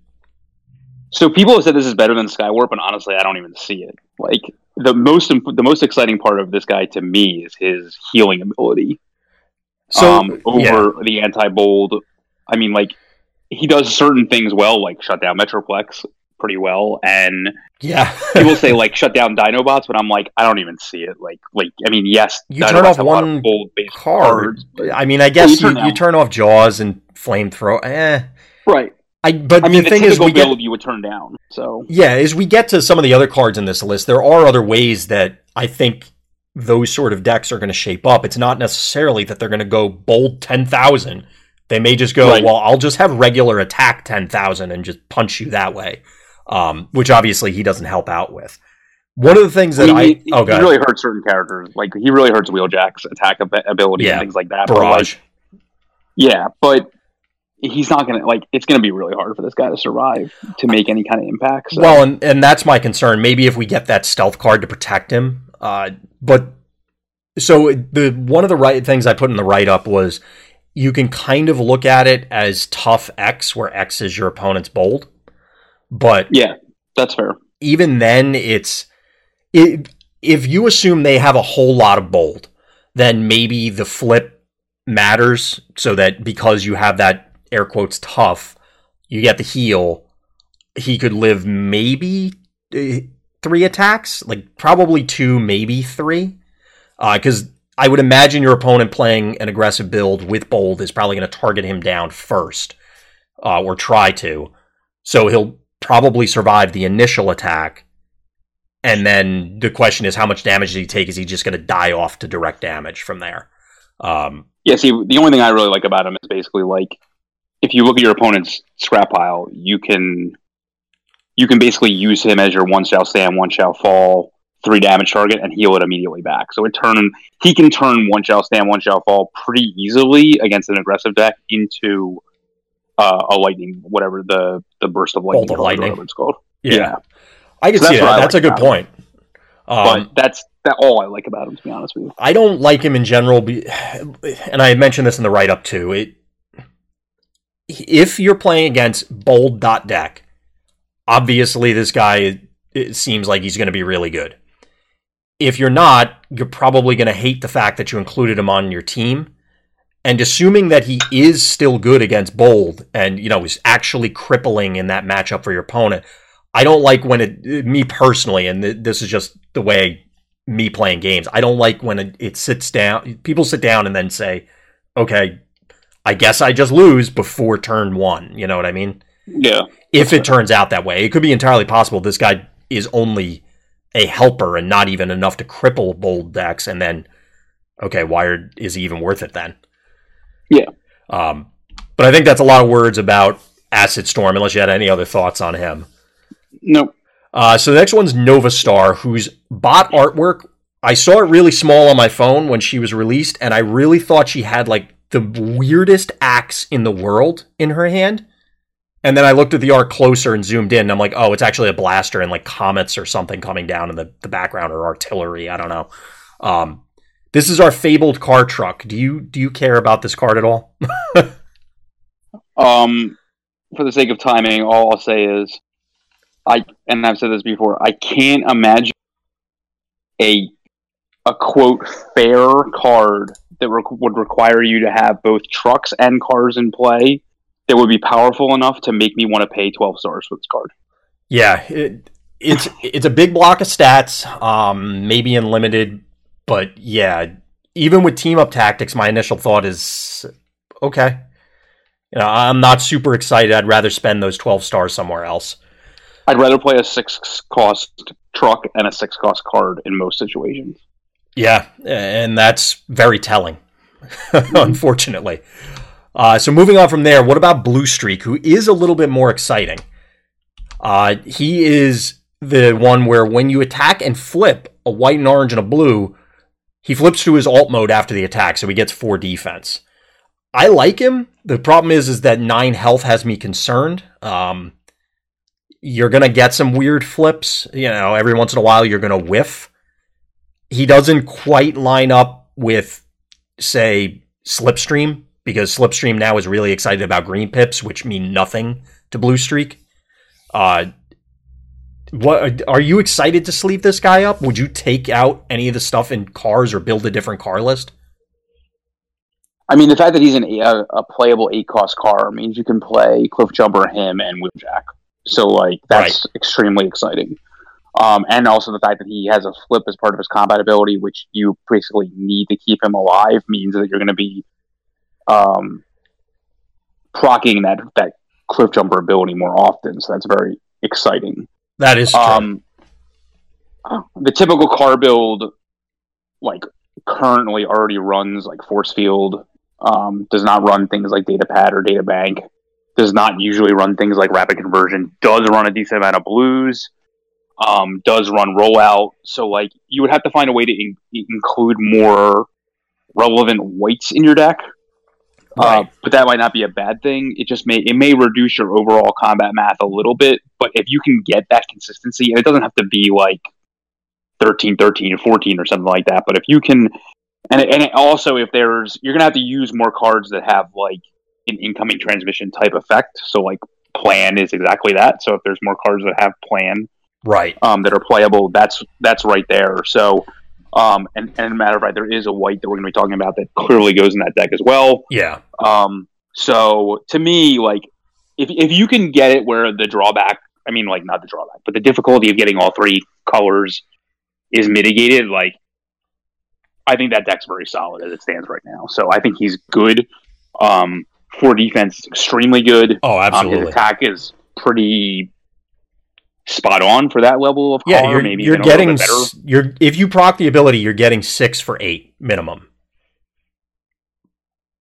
So people have said this is better than Skywarp, and honestly, I don't even see it. Like the most imp- the most exciting part of this guy to me is his healing ability. So um, over yeah. the anti-bold, I mean, like he does certain things well, like shut down Metroplex pretty well, and yeah, people say like shut down Dinobots, but I'm like, I don't even see it. Like, like I mean, yes, you Dinobots turn off one bold card. Cards, I mean, I guess you, you, turn, you turn off Jaws and Flamethrower. Eh. Right. I, but I mean, the, the thing is, we get, you would turn down. So yeah, as we get to some of the other cards in this list, there are other ways that I think those sort of decks are going to shape up. It's not necessarily that they're going to go bold ten thousand. They may just go, right. well, I'll just have regular attack ten thousand and just punch you that way, um, which obviously he doesn't help out with. One of the things that I, mean, I he, oh, he really hurts certain characters, like he really hurts Wheeljack's attack ab- ability yeah. and things like that. Barrage, but like, yeah, but. He's not going to, like, it's going to be really hard for this guy to survive, to make any kind of impact. So. Well, and, and that's my concern. Maybe if we get that stealth card to protect him. Uh, but, so the one of the right things I put in the write-up was, you can kind of look at it as tough X, where X is your opponent's bold. But... yeah, that's fair. Even then, it's... It, if you assume they have a whole lot of bold, then maybe the flip matters, so that because you have that air quotes tough, you get the heal, he could live maybe three attacks, like probably two, maybe three, uh because I would imagine your opponent playing an aggressive build with bold is probably going to target him down first, uh or try to, so he'll probably survive the initial attack, and then the question is how much damage did he take, is he just going to die off to direct damage from there? Um yeah see, the only thing I really like about him is basically, like, if you look at your opponent's scrap pile, you can you can basically use him as your one shall stand, one shall fall, three damage target, and heal it immediately back. So it turn he can turn one shall stand, one shall fall pretty easily against an aggressive deck into uh, a lightning, whatever the, the burst of lightning, Bolt of lightning. Or whatever it's called. Yeah, yeah. I can so see that. That's like a good point. Um, but that's that all I like about him, to be honest with you. I don't like him in general, and I mentioned this in the write up too. It. If you're playing against bold.deck, obviously this guy, it seems like he's going to be really good. If you're not, you're probably going to hate the fact that you included him on your team. And assuming that he is still good against bold and, you know, is actually crippling in that matchup for your opponent, I don't like when it, me personally, and this is just the way me playing games, I don't like when it, it sits down, people sit down and then say, okay, I guess I just lose before turn one. You know what I mean? Yeah. If it turns out that way, it could be entirely possible this guy is only a helper and not even enough to cripple bold decks. And then, okay, why are, is he even worth it then? Yeah. Um, but I think that's a lot of words about Acid Storm, unless you had any other thoughts on him. Nope. Uh, so the next one's Nova Star, whose bot artwork, I saw it really small on my phone when she was released, and I really thought she had, like, the weirdest axe in the world in her hand. And then I looked at the art closer and zoomed in, and I'm like, oh, it's actually a blaster and, like, comets or something coming down in the, the background, or artillery. I don't know. Um, this is our fabled car truck. Do you do you care about this card at all? um, for the sake of timing, all I'll say is, I and I've said this before, I can't imagine a a quote fair card that re- would require you to have both trucks and cars in play that would be powerful enough to make me want to pay twelve stars for this card. Yeah, it, it's it's a big block of stats, um, maybe unlimited, but yeah, even with team-up tactics, my initial thought is, okay, you know, I'm not super excited. I'd rather spend those twelve stars somewhere else. I'd rather play a six-cost truck and a six-cost card in most situations. Yeah, and that's very telling, unfortunately. Uh, so moving on from there, what about Blue Streak, who is a little bit more exciting? Uh, he is the one where when you attack and flip a white and orange and a blue, he flips to his alt mode after the attack, so he gets four defense. I like him. The problem is, is that nine health has me concerned. Um, you're going to get some weird flips. You know, every once in a while you're going to whiff. He doesn't quite line up with, say, Slipstream, because Slipstream now is really excited about green pips, which mean nothing to Blue Streak. Uh, What are you excited to sleeve this guy up? Would you take out any of the stuff in cars or build a different car list? I mean, the fact that he's an, a, a playable eight-cost car means you can play Cliff Jumper, him, and Wheeljack. So, like, that's right. Extremely exciting. Um, and also the fact that he has a flip as part of his combat ability, which you basically need to keep him alive, means that you're going to be um, procking that, that Cliff Jumper ability more often. So that's very exciting. That is true. Um, the typical car build, like, currently already runs, like, Force Field, um, does not run things like Data Pad or Data Bank, does not usually run things like Rapid Conversion, does run a decent amount of Blues, Um, does run rollout, so like you would have to find a way to in- include more relevant whites in your deck, right. uh, but that might not be a bad thing. It just may it may reduce your overall combat math a little bit, but if you can get that consistency, and it doesn't have to be like thirteen, thirteen, or fourteen or something like that, but if you can, and and also if there's you're gonna have to use more cards that have like an incoming transmission type effect. So like Plan is exactly that. So if there's more cards that have Plan. Right. Um, that are playable. That's that's right there. So, um, and and as a matter of fact, there is a white that we're going to be talking about that clearly goes in that deck as well. Yeah. Um. So to me, like, if if you can get it where the drawback, I mean, like not the drawback, but the difficulty of getting all three colors is mitigated, like, I think that deck's very solid as it stands right now. So I think he's good. Um, for defense, it's extremely good. Oh, absolutely. Um, his attack is pretty spot on for that level of yeah, car. You're, maybe you're getting a better. You're if you proc the ability, you're getting six for eight minimum,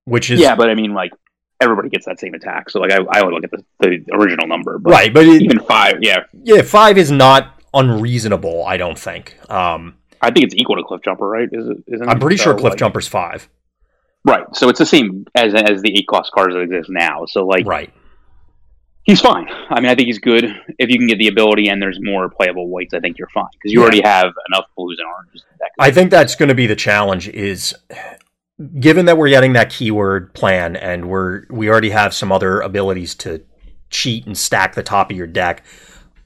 which is yeah. But I mean, like everybody gets that same attack, so like I, I would look at the, the original number, but right? But it, even five, yeah, yeah, five is not unreasonable. I don't think. Um, I think it's equal to Cliff Jumper, right? Is it? Isn't I'm pretty so, sure Cliff like, Jumper's five. Right, so it's the same as as the eight cost cars that exist now. So like right. He's fine. I mean, I think he's good. If you can get the ability and there's more playable whites, I think you're fine. Because you yeah. already have enough blues and oranges. That I think that's going to be the challenge is, given that we're getting that keyword Plan and we're, we already have some other abilities to cheat and stack the top of your deck,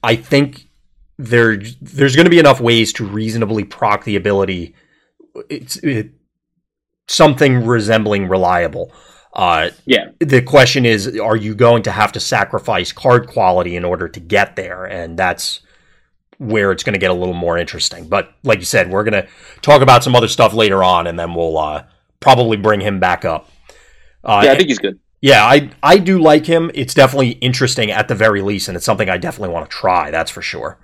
I think there there's going to be enough ways to reasonably proc the ability. It's it, something resembling reliable. Uh, yeah. The question is, are you going to have to sacrifice card quality in order to get there? And that's where it's going to get a little more interesting. But like you said, we're going to talk about some other stuff later on, and then we'll uh, probably bring him back up. Uh, yeah, I think he's good. Yeah, I I do like him. It's definitely interesting at the very least, and it's something I definitely want to try. That's for sure.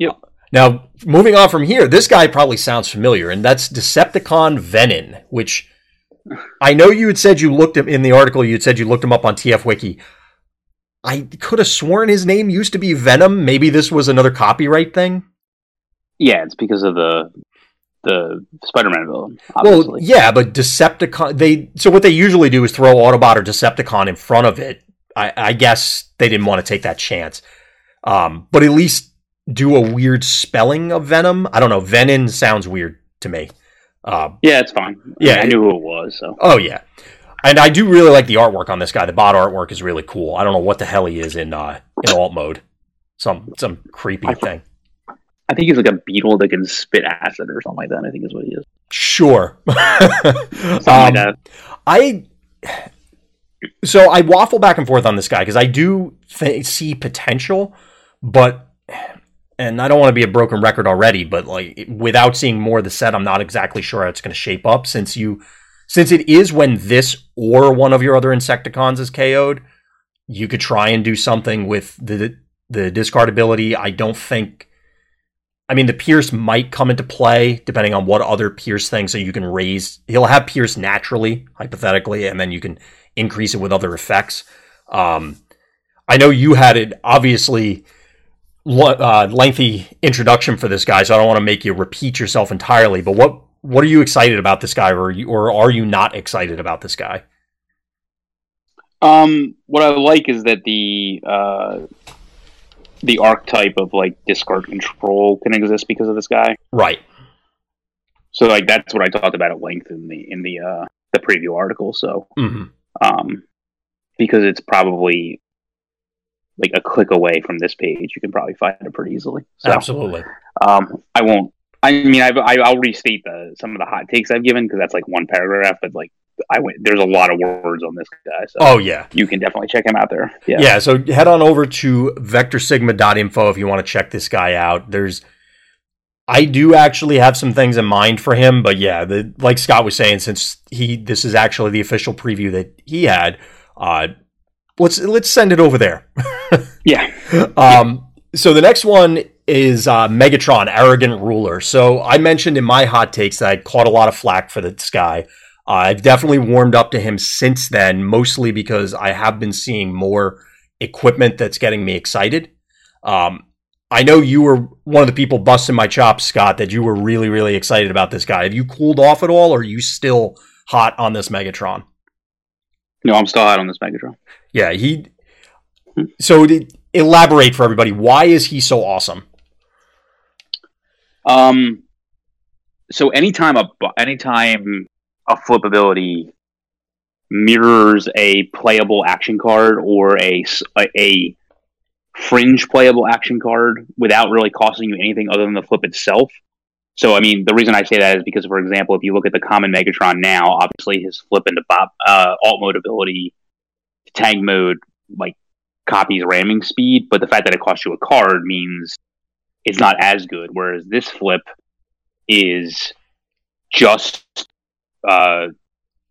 Yep. Now, moving on from here, this guy probably sounds familiar, and that's Decepticon Venom, which... I know you had said you looked him in the article. You had said you looked him up on T F Wiki. I could have sworn his name used to be Venom. Maybe this was another copyright thing. Yeah, it's because of the the Spider-Man villain. Obviously. Well, yeah, but Decepticon. They so what they usually do is throw Autobot or Decepticon in front of it. I, I guess they didn't want to take that chance. Um, but at least do a weird spelling of Venom. I don't know. Venom sounds weird to me. Uh, yeah, it's fine. Yeah, I, mean, I knew who it was. So. Oh, yeah. And I do really like the artwork on this guy. The bot artwork is really cool. I don't know what the hell he is in uh, in alt mode. Some some creepy I th- thing. I think he's like a beetle that can spit acid or something like that, I think is what he is. Sure. something um, like that. I, so I waffle back and forth on this guy because I do th- see potential, but... And I don't want to be a broken record already, but like without seeing more of the set, I'm not exactly sure how it's going to shape up since you, since it is when this or one of your other Insecticons is K O'd, you could try and do something with the the discard ability. I don't think, I mean, the Pierce might come into play depending on what other Pierce thing. So you can raise, he'll have Pierce naturally, hypothetically, and then you can increase it with other effects. Um, I know you had it obviously... Uh, lengthy introduction for this guy, so I don't want to make you repeat yourself entirely, but what what are you excited about this guy, or are you, or are you not excited about this guy? Um, what I like is that the uh, the archetype of like discard control can exist because of this guy. Right. So like that's what I talked about at length in the in the uh, the preview article, so mm-hmm. um, because it's probably like a click away from this page. You can probably find it pretty easily. So, absolutely. Um, I won't. I mean, I've, I'll restate the some of the hot takes I've given because that's like one paragraph, but like I went. There's a lot of words on this guy. So oh yeah, you can definitely check him out there. Yeah. Yeah. So head on over to vector sigma dot info if you want to check this guy out. There's. I do actually have some things in mind for him, but yeah, the, like Scott was saying, since he this is actually the official preview that he had, uh, let's let's send it over there. Yeah. Um. So the next one is uh, Megatron, Arrogant Ruler. So I mentioned in my hot takes that I caught a lot of flack for this guy. Uh, I've definitely warmed up to him since then, mostly because I have been seeing more equipment that's getting me excited. Um. I know you were one of the people busting my chops, Scott, that you were really, really excited about this guy. Have you cooled off at all, or are you still hot on this Megatron? No, I'm still hot on this Megatron. Yeah, he... So, to elaborate for everybody, why is he so awesome? Um, so, anytime a, anytime a flip ability mirrors a playable action card or a... a fringe playable action card without really costing you anything other than the flip itself. So, I mean, the reason I say that is because, for example, if you look at the common Megatron now, obviously his flip into bop, uh, alt mode ability, tag mode, like, copies ramming speed, but the fact that it costs you a card means it's not as good, whereas this flip is just... Uh,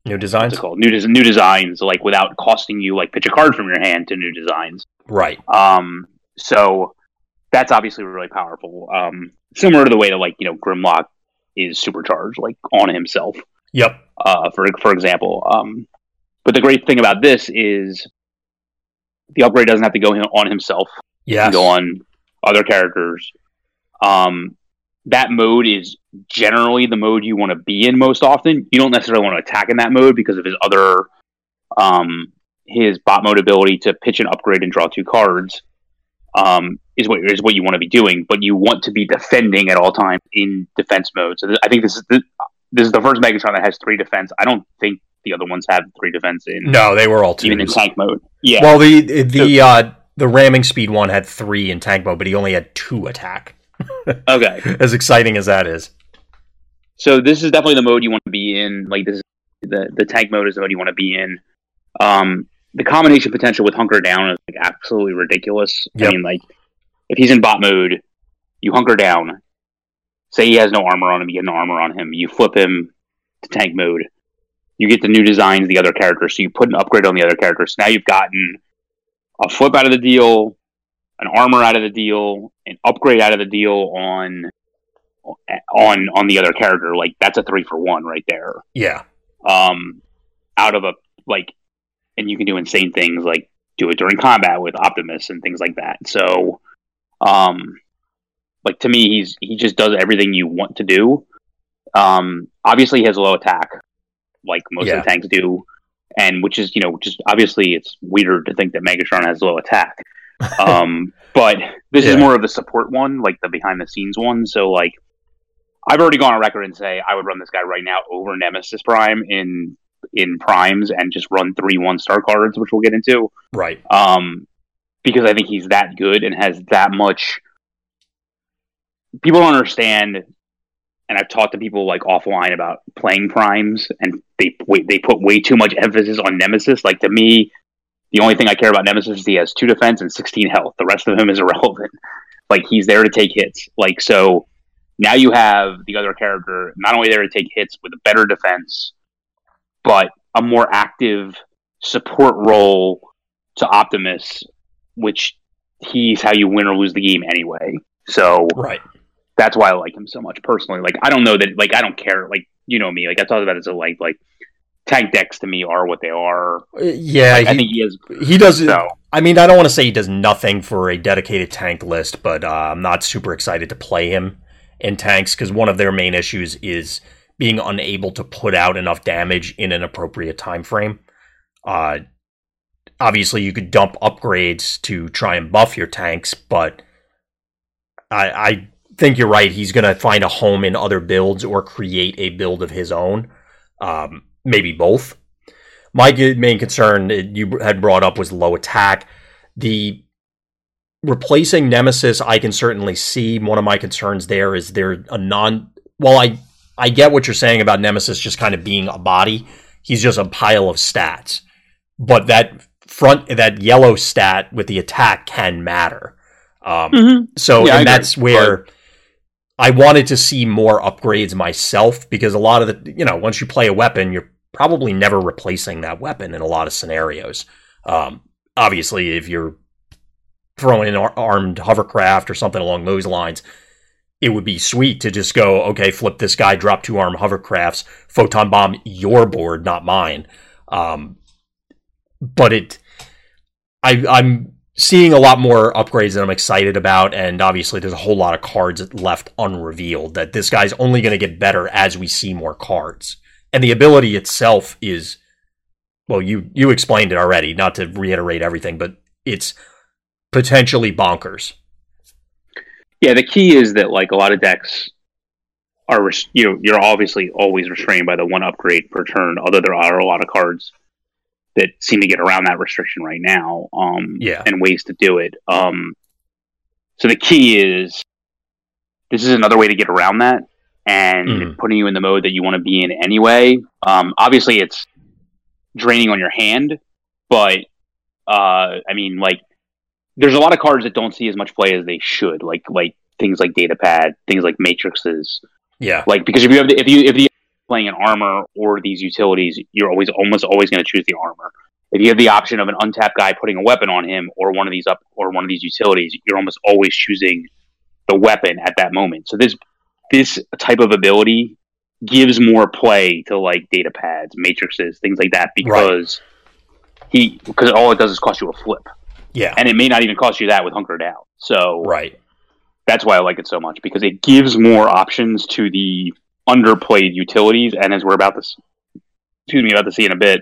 New designs? What's it called? New, des- new designs, like, without costing you, like, pitch a card from your hand to new designs. Right. Um, so that's obviously really powerful. Um, similar to the way that, like, you know, Grimlock is supercharged, like, on himself. Yep. Uh, for for example. Um, but the great thing about this is the upgrade doesn't have to go on himself. Yeah. Go on other characters. Um, that mode is generally the mode you want to be in most often. You don't necessarily want to attack in that mode because of his other, um, his bot mode ability to pitch an upgrade and draw two cards, um, is what is what you want to be doing. But you want to be defending at all times in defense mode. So th- I think this is the, this is the first Megatron that has three defense. I don't think the other ones have three defense in. No, they were all two even in tank mode. Yeah. Well, the the so, uh, the ramming speed one had three in tank mode, but he only had two attack. Okay. As exciting as that is. So this is definitely the mode you want to be in. Like this, is the the tank mode is the mode you want to be in. Um, the combination potential with Hunker Down is like absolutely ridiculous. Yep. I mean, like, if he's in bot mode, you hunker down. Say he has no armor on him, you get an armor on him. You flip him to tank mode. You get the new designs, the other character. So you put an upgrade on the other character. So now you've gotten a flip out of the deal, an armor out of the deal, an upgrade out of the deal on on on the other character. Like, that's a three for one right there. Yeah. Um, out of a like. And you can do insane things like do it during combat with Optimus and things like that. So, um, like, to me, he's he just does everything you want to do. Um, obviously, he has a low attack, like most yeah. of the tanks do, and which is you know, just obviously it's weird to think that Megatron has low attack. Um, but this yeah. is more of the support one, like the behind the scenes one. So, like, I've already gone on record and say I would run this guy right now over Nemesis Prime in. in primes and just run three one star cards, which we'll get into. Right. Um, because I think he's that good and has that much. People don't understand. And I've talked to people like offline about playing primes and they, they put way too much emphasis on Nemesis. Like, to me, the only thing I care about Nemesis is he has two defense and sixteen health. The rest of him is irrelevant. Like, he's there to take hits. Like, so now you have the other character, not only there to take hits with a better defense, but a more active support role to Optimus, which he's how you win or lose the game anyway. So right. That's why I like him so much personally. Like, I don't know that, like, I don't care. Like, you know me, like I talked about it as a, like, like tank decks to me are what they are. Yeah. Like, he, I think he is. He does. So. I mean, I don't want to say he does nothing for a dedicated tank list, but uh, I'm not super excited to play him in tanks because one of their main issues is being unable to put out enough damage in an appropriate time frame. Uh, obviously, you could dump upgrades to try and buff your tanks, but I, I think you're right. He's going to find a home in other builds or create a build of his own, um, maybe both. My main concern you had brought up was low attack. The replacing Nemesis, I can certainly see. One of my concerns there is they're a non... Well, I, I get what you're saying about Nemesis just kind of being a body. He's just a pile of stats. But that front, that yellow stat with the attack can matter. Um, mm-hmm. So yeah, and that's where... But- I wanted to see more upgrades myself, because a lot of the, you know, once you play a weapon, you're probably never replacing that weapon in a lot of scenarios. Um, obviously, if you're throwing an ar- armed hovercraft or something along those lines, it would be sweet to just go, okay, flip this guy, drop two armed hovercrafts, photon bomb your board, not mine. Um, but it, I, I'm, seeing a lot more upgrades that I'm excited about, and obviously there's a whole lot of cards left unrevealed that this guy's only going to get better as we see more cards. And the ability itself is, well, you you explained it already, not to reiterate everything, but it's potentially bonkers. Yeah, the key is that, like, a lot of decks are, res- you know, you're obviously always restrained by the one upgrade per turn, although there are a lot of cards that seem to get around that restriction right now, um, yeah. and ways to do it. Um, so the key is, this is another way to get around that, and mm. putting you in the mode that you want to be in anyway. Um, obviously, it's draining on your hand, but, uh, I mean, like, there's a lot of cards that don't see as much play as they should, like like things like Datapad, things like Matrixes. Yeah. Like, because if you have the, if you if you playing an armor or these utilities, you're always almost always going to choose the armor. If you have the option of an untapped guy putting a weapon on him or one of these up or one of these utilities, you're almost always choosing the weapon at that moment. So this this type of ability gives more play to, like, data pads, matrices, things like that, because right. he because all it does is cost you a flip. Yeah. And it may not even cost you that with Hunker Down. So right. that's why I like it so much, because it gives more options to the underplayed utilities, and as we're about to excuse me about to see in a bit,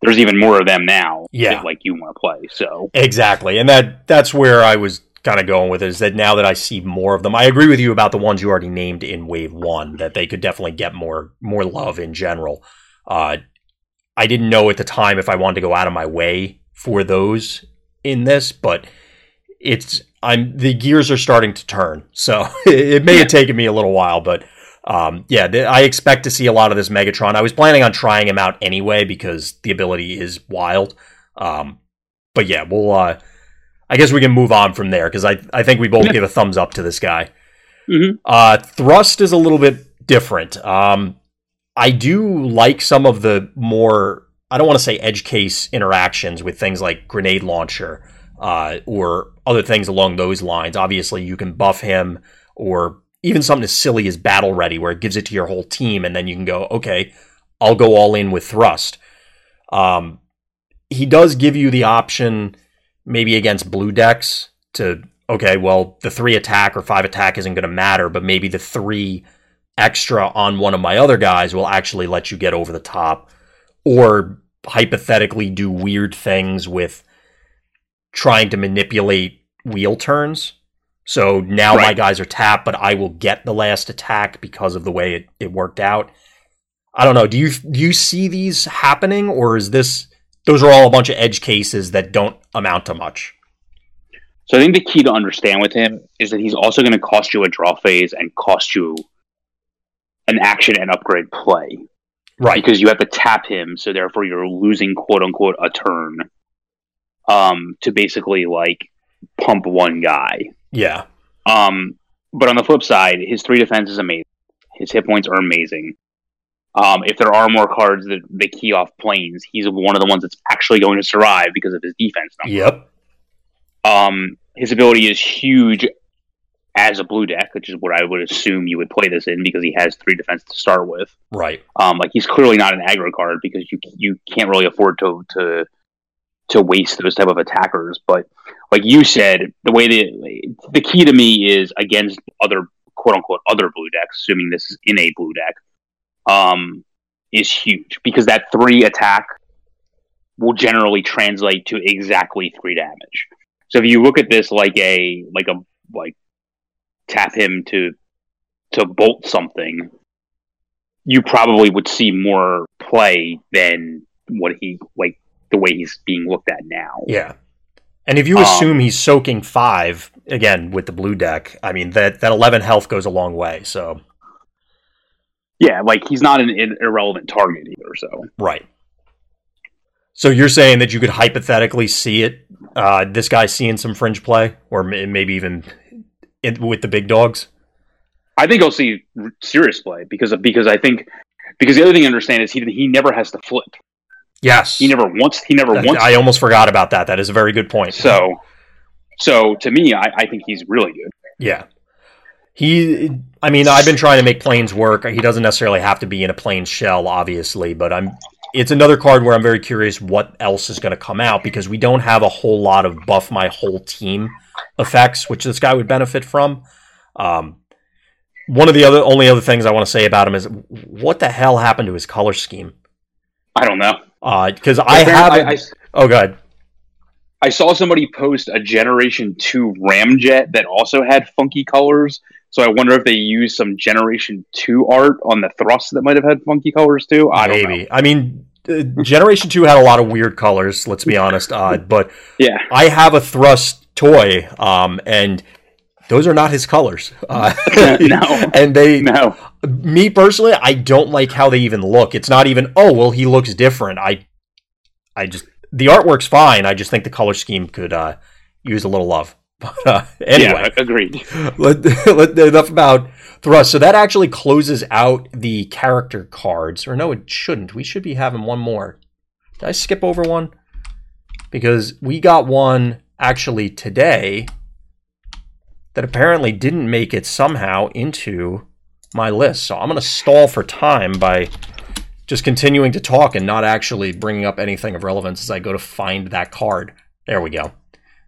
there's even more of them now yeah that, like, you want to play. So exactly, and that that's where I was kind of going with it, is that now that I see more of them, I agree with you about the ones you already named in wave one, that they could definitely get more more love in general. uh I didn't know at the time if I wanted to go out of my way for those in this, but it's I'm the gears are starting to turn, so it may yeah. have taken me a little while, but Um, yeah, th- I expect to see a lot of this Megatron. I was planning on trying him out anyway, because the ability is wild. Um, but yeah, we'll, uh, I guess we can move on from there, because I, I think we both give a thumbs up to this guy. Mm-hmm. Uh, Thrust is a little bit different. Um, I do like some of the more, I don't want to say edge case interactions with things like grenade launcher, uh, or other things along those lines. Obviously, you can buff him, or even something as silly as Battle Ready, where it gives it to your whole team, and then you can go, okay, I'll go all in with Thrust. Um, he does give you the option, maybe against blue decks, to, okay, well, the three attack or five attack isn't going to matter, but maybe the three extra on one of my other guys will actually let you get over the top, or hypothetically do weird things with trying to manipulate wheel turns. So now right. my guys are tapped, but I will get the last attack because of the way it, it worked out. I don't know. Do you do you see these happening, or is this those are all a bunch of edge cases that don't amount to much? So I think the key to understand with him is that he's also going to cost you a draw phase and cost you an action and upgrade play. Right. Because you have to tap him, so therefore you're losing, quote unquote, a turn um, to basically, like, pump one guy. Yeah. Um, but on the flip side, his three defense is amazing. His hit points are amazing. Um, if there are more cards that they key off planes, he's one of the ones that's actually going to survive because of his defense number. Yep. Um, his ability is huge as a blue deck, which is what I would assume you would play this in, because he has three defense to start with. Right. Um, like, he's clearly not an aggro card, because you you can't really afford to to to waste those type of attackers. But like you said, the way the the key to me is against other, quote unquote, other blue decks, assuming this is in a blue deck, um, is huge, because that three attack will generally translate to exactly three damage. So if you look at this like a like a like tap him to to bolt something, you probably would see more play than what he like the way he's being looked at now. Yeah. And if you um, assume he's soaking five, again, with the blue deck, I mean, that, that eleven health goes a long way, so... Yeah, like, he's not an, an irrelevant target either, so... Right. So you're saying that you could hypothetically see it, uh, this guy seeing some fringe play, or maybe even in, with the big dogs? I think he'll see serious play, because of, because I think... Because the other thing you understand is he he never has to flip. Yes. He never wants... He never I, wants... I almost forgot about that. That is a very good point. So... So, to me, I, I think he's really good. Yeah. He, I mean, I've been trying to make planes work. He doesn't necessarily have to be in a plane shell, obviously, but I'm. It's another card where I'm very curious what else is going to come out, because we don't have a whole lot of buff my whole team effects, which this guy would benefit from. Um, one of the other only other things I want to say about him is, what the hell happened to his color scheme? I don't know. Because uh, I have... Oh, God. I saw somebody post a Generation two Ramjet that also had funky colors, so I wonder if they used some Generation two art on the Thrust that might have had funky colors too. I Maybe. don't know. I mean, uh, Generation two had a lot of weird colors, let's be honest, uh, but yeah. I have a Thrust toy, um, and those are not his colors. Uh, no. And they... No. Me, personally, I don't like how they even look. It's not even, oh, well, he looks different. I, I just... The artwork's fine. I just think the color scheme could uh, use a little love. But, uh, anyway, yeah, agreed. Let, let, enough about Thrust. So that actually closes out the character cards. Or no, it shouldn't. We should be having one more. Did I skip over one? Because we got one actually today that apparently didn't make it somehow into my list. So I'm going to stall for time by... just continuing to talk and not actually bringing up anything of relevance as I go to find that card. There we go.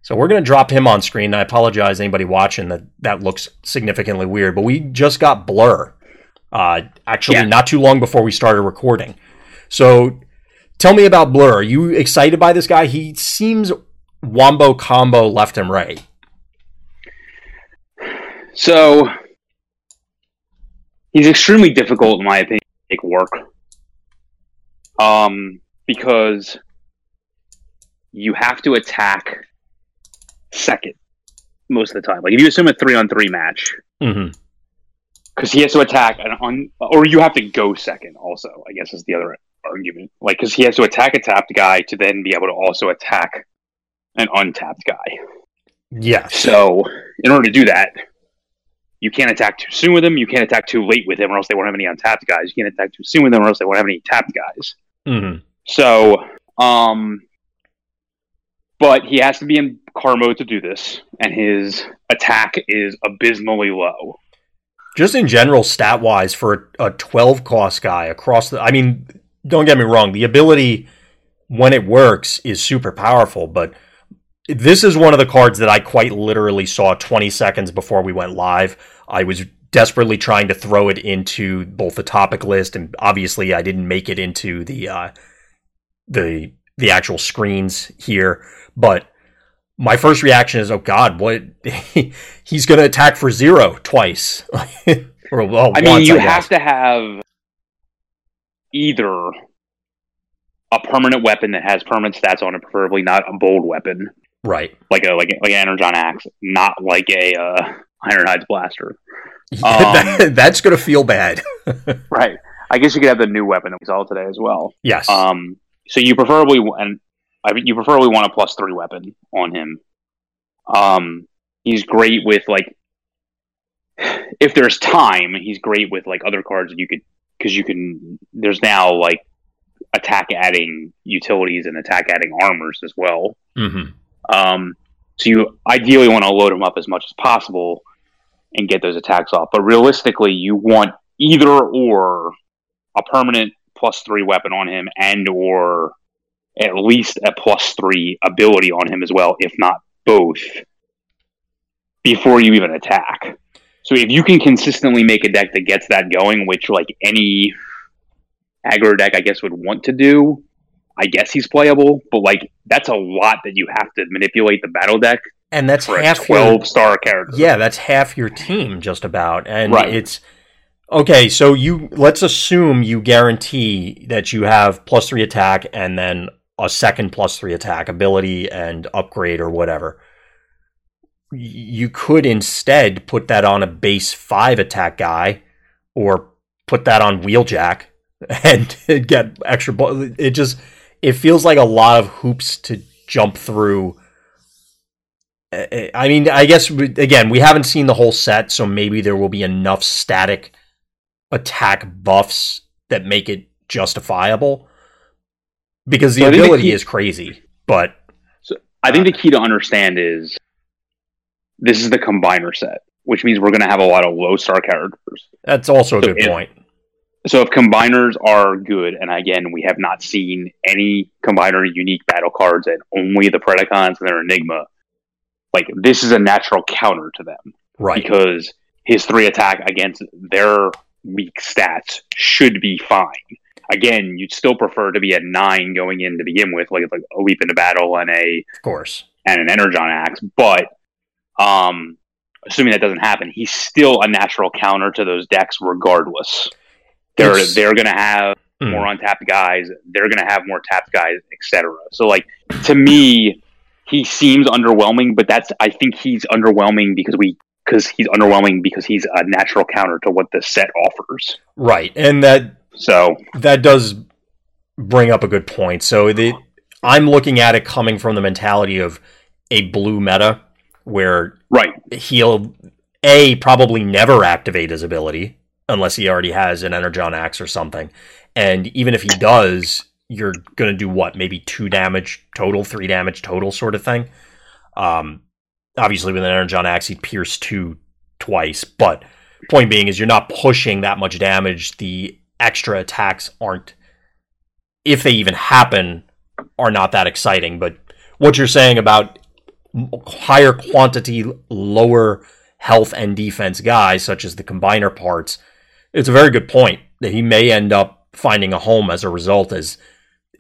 So we're going to drop him on screen. I apologize anybody watching that that looks significantly weird, but we just got Blur, uh, actually yeah. not too long before we started recording. So tell me about Blur. Are you excited by this guy? He seems wombo combo left and right. So he's extremely difficult, in my opinion, to make work. Um, because you have to attack second most of the time. Like, if you assume a three-on-three match, because mm-hmm. he has to attack, an on, or you have to go second also, I guess is the other argument. Like, because he has to attack a tapped guy to then be able to also attack an untapped guy. Yeah. So, in order to do that, you can't attack too soon with him, you can't attack too late with him, or else they won't have any untapped guys. You can't attack too soon with him, or else they won't have any tapped guys. Mm-hmm. So, um, but he has to be in car mode to do this, and his attack is abysmally low. Just in general, stat wise, for a twelve cost guy across the, I mean, don't get me wrong, the ability when it works is super powerful, but this is one of the cards that I quite literally saw twenty seconds before we went live. I was desperately trying to throw it into both the topic list, and obviously I didn't make it into the uh, the the actual screens here, but my first reaction is, oh god, what he's going to attack for zero twice. or, well, I mean, once, you I have to have either a permanent weapon that has permanent stats on it, preferably not a bold weapon. Right. Like a like a, like an Energon axe, not like a uh, Ironhide's blaster. Um, that's going to feel bad. Right. I guess you could have the new weapon that we saw today as well. Yes. Um, so you preferably and I mean, you preferably want a plus three weapon on him. Um, he's great with, like, if there's time, he's great with, like, other cards that you could, because you can, there's now, like, attack adding utilities and attack adding armors as well. Mm-hmm. Um, so you ideally want to load him up as much as possible and get those attacks off. But realistically, you want either or a permanent plus three weapon on him, and or at least a plus three ability on him as well, if not both, before you even attack. So if you can consistently make a deck that gets that going, which, like, any aggro deck, I guess, would want to do, I guess he's playable. But, like, that's a lot that you have to manipulate the battle deck. And that's for half a twelve-star character. Yeah, that's half your team, just about. And right. It's okay. So you let's assume you guarantee that you have plus three attack and then a second plus three attack ability and upgrade or whatever. You could instead put that on a base five attack guy, or put that on Wheeljack and get extra. It just, it feels like a lot of hoops to jump through. I mean, I guess, again, we haven't seen the whole set, so maybe there will be enough static attack buffs that make it justifiable, because the ability is crazy. But so I think the key to understand is this is the combiner set, which means we're going to have a lot of low star characters. That's also a good point. So if combiners are good, and again, we have not seen any combiner unique battle cards and only the Predacons and their Enigma, like, this is a natural counter to them. Right. Because his three attack against their weak stats should be fine. Again, you'd still prefer to be a nine going in to begin with, like, like a leap into battle and a of course and an Energon axe. But um, assuming that doesn't happen, he's still a natural counter to those decks regardless. They're it's... they're gonna have mm. more untapped guys, they're gonna have more tapped guys, et cetera. So, like, to me, he seems underwhelming, but that's I think he's underwhelming because we because he's underwhelming because he's a natural counter to what the set offers. Right, and that so that does bring up a good point. So the I'm looking at it coming from the mentality of a blue meta, where right he'll a probably never activate his ability unless he already has an Energon axe or something, and even if he does, you're going to do what, maybe two damage total, three damage total sort of thing. Um, obviously, with an Energon axe, he'd pierce two twice. But point being is you're not pushing that much damage. The extra attacks aren't, if they even happen, are not that exciting. But what you're saying about higher quantity, lower health and defense guys, such as the combiner parts, it's a very good point that he may end up finding a home as a result, as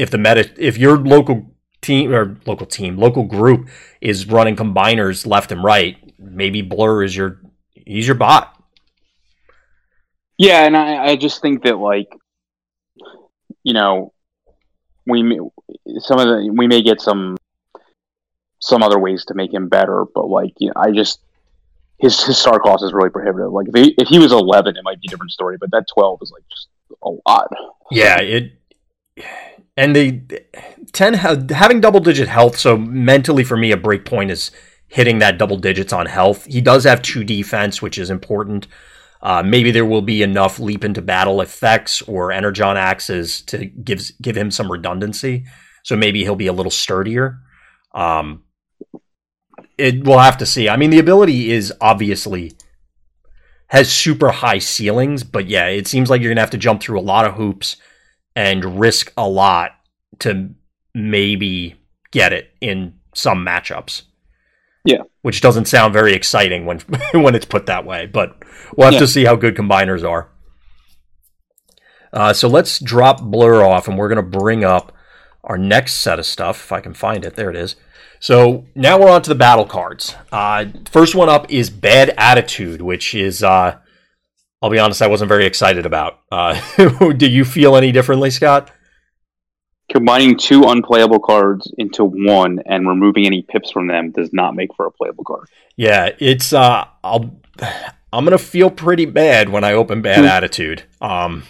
if the meta, if your local team or local team, local group is running combiners left and right, maybe Blur is your, he's your bot. Yeah. And I, I just think that, like, you know, we, may, some of the, we may get some, some other ways to make him better, but, like, you know, I just, his, his star cost is really prohibitive. Like, if he, if he was eleven, it might be a different story, but that twelve is, like, just a lot. Yeah. It, and the ten having double digit health, so mentally for me a break point is hitting that double digits on health. He does have two defense, which is important. Uh, maybe there will be enough leap into battle effects or Energon axes to gives give him some redundancy, so maybe he'll be a little sturdier. Um, it we'll have to see. I mean, the ability is obviously has super high ceilings, but yeah, it seems like you're gonna have to jump through a lot of hoops and risk a lot to maybe get it in some matchups. Yeah, which doesn't sound very exciting when when it's put that way, but we'll have yeah. to see how good combiners are. Uh, so let's drop Blur off, and we're gonna bring up our next set of stuff if I can find it. There it is. So now we're on to the battle cards. Uh, first one up is Bad Attitude, which is, uh, I'll be honest, I wasn't very excited about. Uh, do you feel any differently, Scott? Combining two unplayable cards into one and removing any pips from them does not make for a playable card. Yeah, it's. Uh, I'll, I'm going to feel pretty bad when I open Bad Attitude. Um,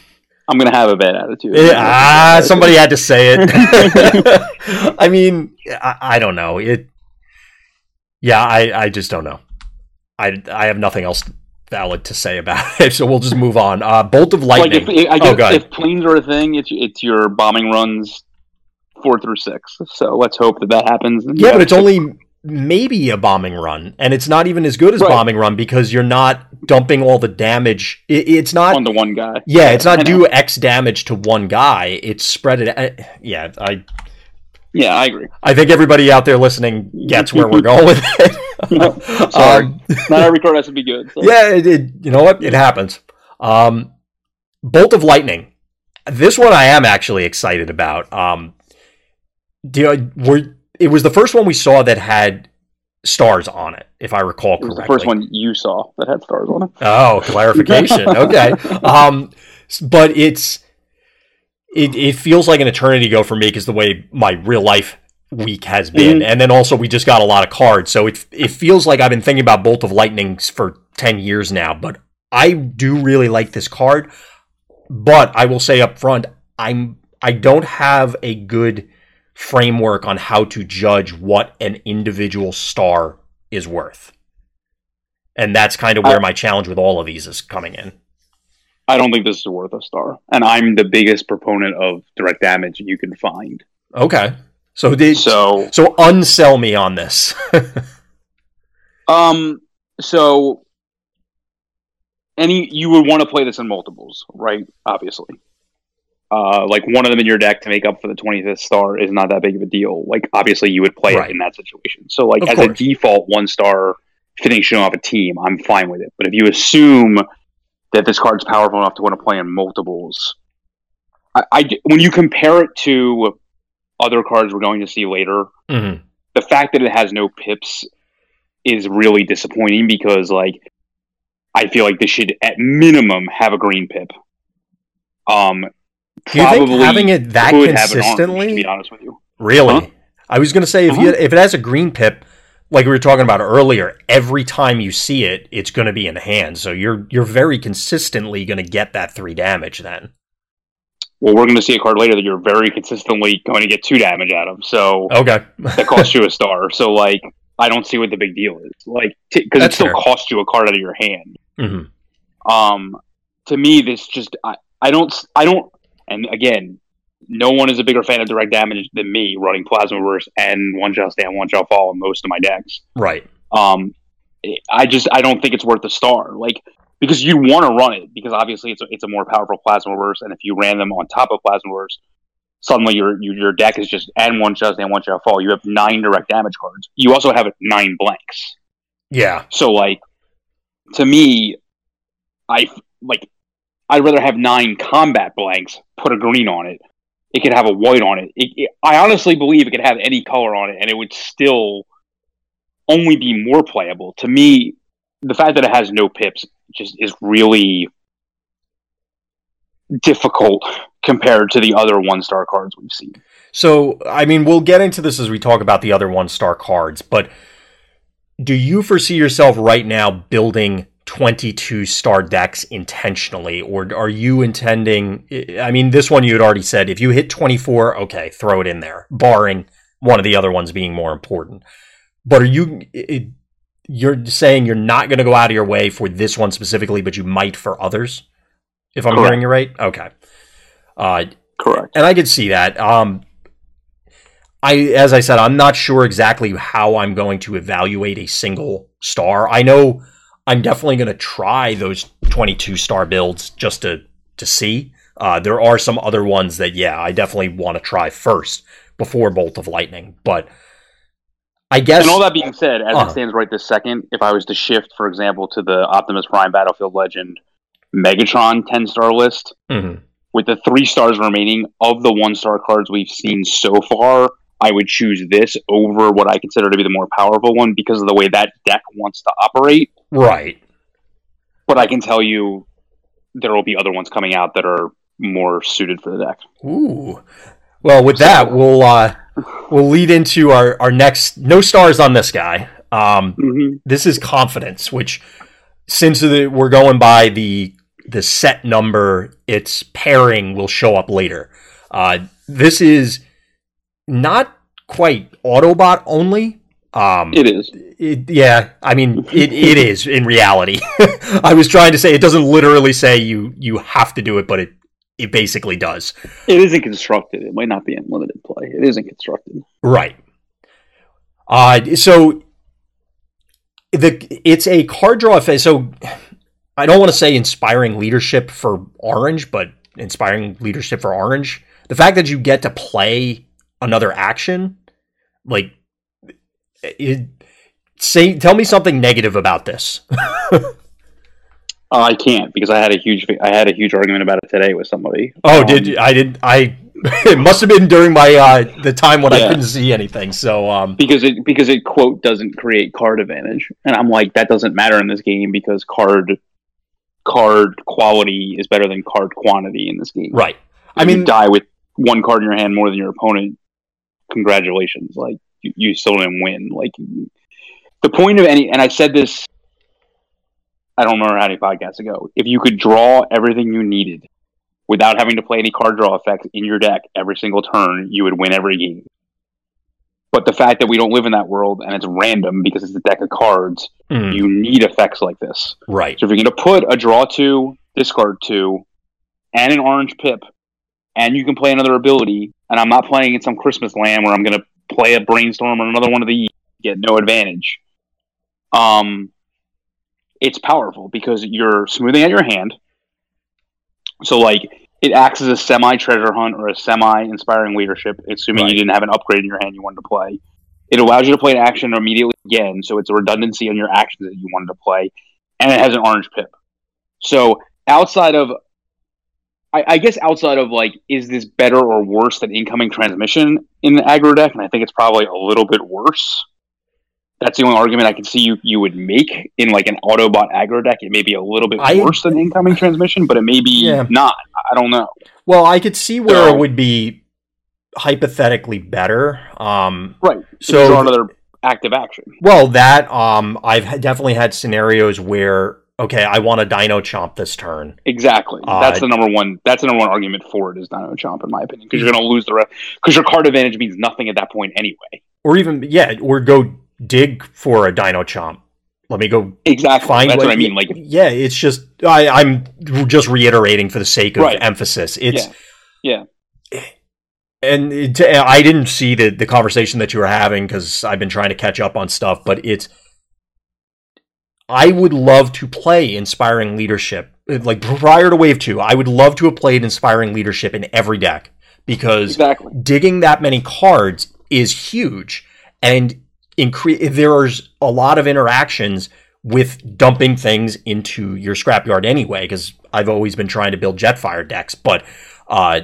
I'm going to have a bad attitude. It, ah, somebody had to say it. I mean, I, I don't know. It. Yeah, I, I just don't know. I, I have nothing else valid to say about it, so we'll just move on. Uh, Bolt of Lightning. Like if, I guess oh, if planes are a thing, it's it's your bombing runs four through six. So let's hope that that happens. Yeah, but it's six. Only maybe a bombing run, and it's not even as good as right. bombing run because you're not dumping all the damage. It, it's not on the one guy. Yeah, it's not do X damage to one guy. It's spread it. I, yeah, I. Yeah, I agree. I think everybody out there listening gets where we're going with it. No, sorry. Um, Not every card has to be good. So. Yeah, it, it, you know what? It happens. Um, Bolt of Lightning. This one I am actually excited about. Um, do, were, it was the first one we saw that had stars on it, if I recall correctly. It was the first one you saw that had stars on it. Oh, clarification. Okay. Um, but it's... it, it feels like an eternity ago for me because the way my real life week has been. Mm-hmm. And then also we just got a lot of cards. So it it feels like I've been thinking about Bolt of Lightning for ten years now. But I do really like this card. But I will say up front, I'm, I don't have a good framework on how to judge what an individual star is worth. And that's kind of where I, my challenge with all of these is coming in. I don't think this is worth a star. And I'm the biggest proponent of direct damage you can find. Okay. So did, so, so unsell me on this. um. So any you would want to play this in multiples, right? Obviously. Uh, like one of them in your deck to make up for the twenty-fifth star is not that big of a deal. Like obviously you would play right. it in that situation. So like of as course. a default one star finishing off a team, I'm fine with it. But if you assume that this card's powerful enough to want to play in multiples, I, I when you compare it to other cards we're going to see later, mm-hmm. the fact that it has no pips is really disappointing because like I feel like this should at minimum have a green pip. Um, Do you think having it that consistently? It orange, to be honest with you, really, huh? I was going to say if uh-huh. you, if it has a green pip, like we were talking about earlier, every time you see it, it's going to be in the hand. So you're you're very consistently going to get that three damage then. Well, we're going to see a card later that you're very consistently going to get two damage out of. So okay. that costs you a star. So like, I don't see what the big deal is. Like, because t- it still fair. costs you a card out of your hand. Mm-hmm. Um, to me, this just I, I don't I don't. And again, no one is a bigger fan of direct damage than me running Plasma Burst and One Shot Stand, One Shot Fall in most of my decks. Right. Um, I just I don't think it's worth a star. Like. Because you want to run it, because obviously it's a, it's a more powerful Plasma Burst, and if you ran them on top of Plasma Burst, suddenly your your, your deck is just and one shot and one shot fall. You have nine direct damage cards. You also have nine blanks. Yeah. So like, to me, I like I'd rather have nine combat blanks. Put a green on it. It could have a white on it. It, it I honestly believe it could have any color on it, and it would still only be more playable. To me, the fact that it has no pips just is really difficult compared to the other one-star cards we've seen. So, I mean, we'll get into this as we talk about the other one-star cards, but do you foresee yourself right now building twenty-two-star decks intentionally, or are you intending... I mean, this one you had already said, if you hit twenty-four, okay, throw it in there, barring one of the other ones being more important. But are you... It, You're saying you're not going to go out of your way for this one specifically, but you might for others, if I'm Correct. hearing you right? Okay. Uh, Correct. And I could see that. Um, I, as I said, I'm not sure exactly how I'm going to evaluate a single star. I know I'm definitely going to try those twenty-two-star builds just to, to see. Uh, there are some other ones that, yeah, I definitely want to try first before Bolt of Lightning, but... I guess, and all that being said, as uh, it stands right this second, if I was to shift, for example, to the Optimus Prime Battlefield Legend Megatron ten-star list, mm-hmm. with the three stars remaining of the one-star cards we've seen so far, I would choose this over what I consider to be the more powerful one because of the way that deck wants to operate. Right. But I can tell you there will be other ones coming out that are more suited for the deck. Ooh. Well, with so, that, we'll... Uh... We'll lead into our, our next... No stars on this guy. Um, mm-hmm. This is Confidence, which, since the, we're going by the the set number, its pairing will show up later. Uh, this is not quite Autobot only. Um, it is. It, yeah, I mean, it, it is in reality. I was trying to say, it doesn't literally say you, you have to do it, but it... It basically does. It isn't constructed. It might not be in limited play. It isn't constructed. Right. Uh, so the it's a card draw phase. So I don't want to say inspiring leadership for Orange, but inspiring leadership for Orange. The fact that you get to play another action, like, it, say, tell me something negative about this. I can't because I had a huge I had a huge argument about it today with somebody. Oh, um, did you? I did I it must have been during my uh, the time when yeah. I couldn't see anything. So um, because it because it quote doesn't create card advantage, and I'm like that doesn't matter in this game because card card quality is better than card quantity in this game. Right. I mean, you die with one card in your hand more than your opponent, congratulations. Like, you, you still didn't win. Like, you, the point of any, and I said this, I don't remember how many podcasts ago, if you could draw everything you needed without having to play any card draw effects in your deck every single turn, you would win every game. But the fact that we don't live in that world and it's random because it's a deck of cards, mm. you need effects like this. Right. So if you're going to put a draw two, discard two, and an orange pip, and you can play another ability, and I'm not playing in some Christmas land where I'm going to play a brainstorm or another one of these, get no advantage. Um, it's powerful because you're smoothing out your hand. So, like, it acts as a semi-treasure hunt or a semi-inspiring leadership, assuming right. you didn't have an upgrade in your hand you wanted to play. It allows you to play an action immediately again, so it's a redundancy on your actions that you wanted to play, and it has an orange pip. So, outside of... I, I guess outside of, like, is this better or worse than Incoming Transmission in the aggro deck? And I think it's probably a little bit worse. That's the only argument I can see you, you would make in, like, an Autobot aggro deck. It may be a little bit I, worse than Incoming Transmission, but it may be yeah. not. I don't know. Well, I could see where so, it would be hypothetically better. Um, right. So draw another active action. Well, that um, I've definitely had scenarios where, okay, I want to Dino Chomp this turn. Exactly. Uh, that's the number one. That's the number one argument for it is Dino Chomp, in my opinion, because you're going to lose the rest. Because your card advantage means nothing at that point anyway. Or even yeah, or go. dig for a Dino Chomp. Let me go exactly find that's what I mean. Like, yeah, it's just I, I'm just reiterating for the sake of right. emphasis. It's yeah, yeah. and it, I didn't see the the conversation that you were having because I've been trying to catch up on stuff. But it's I would love to play Inspiring Leadership. Like prior to Wave Two, I would love to have played Inspiring Leadership in every deck because exactly. digging that many cards is huge and. Incre- there's a lot of interactions with dumping things into your scrapyard anyway, because I've always been trying to build Jetfire decks. But uh,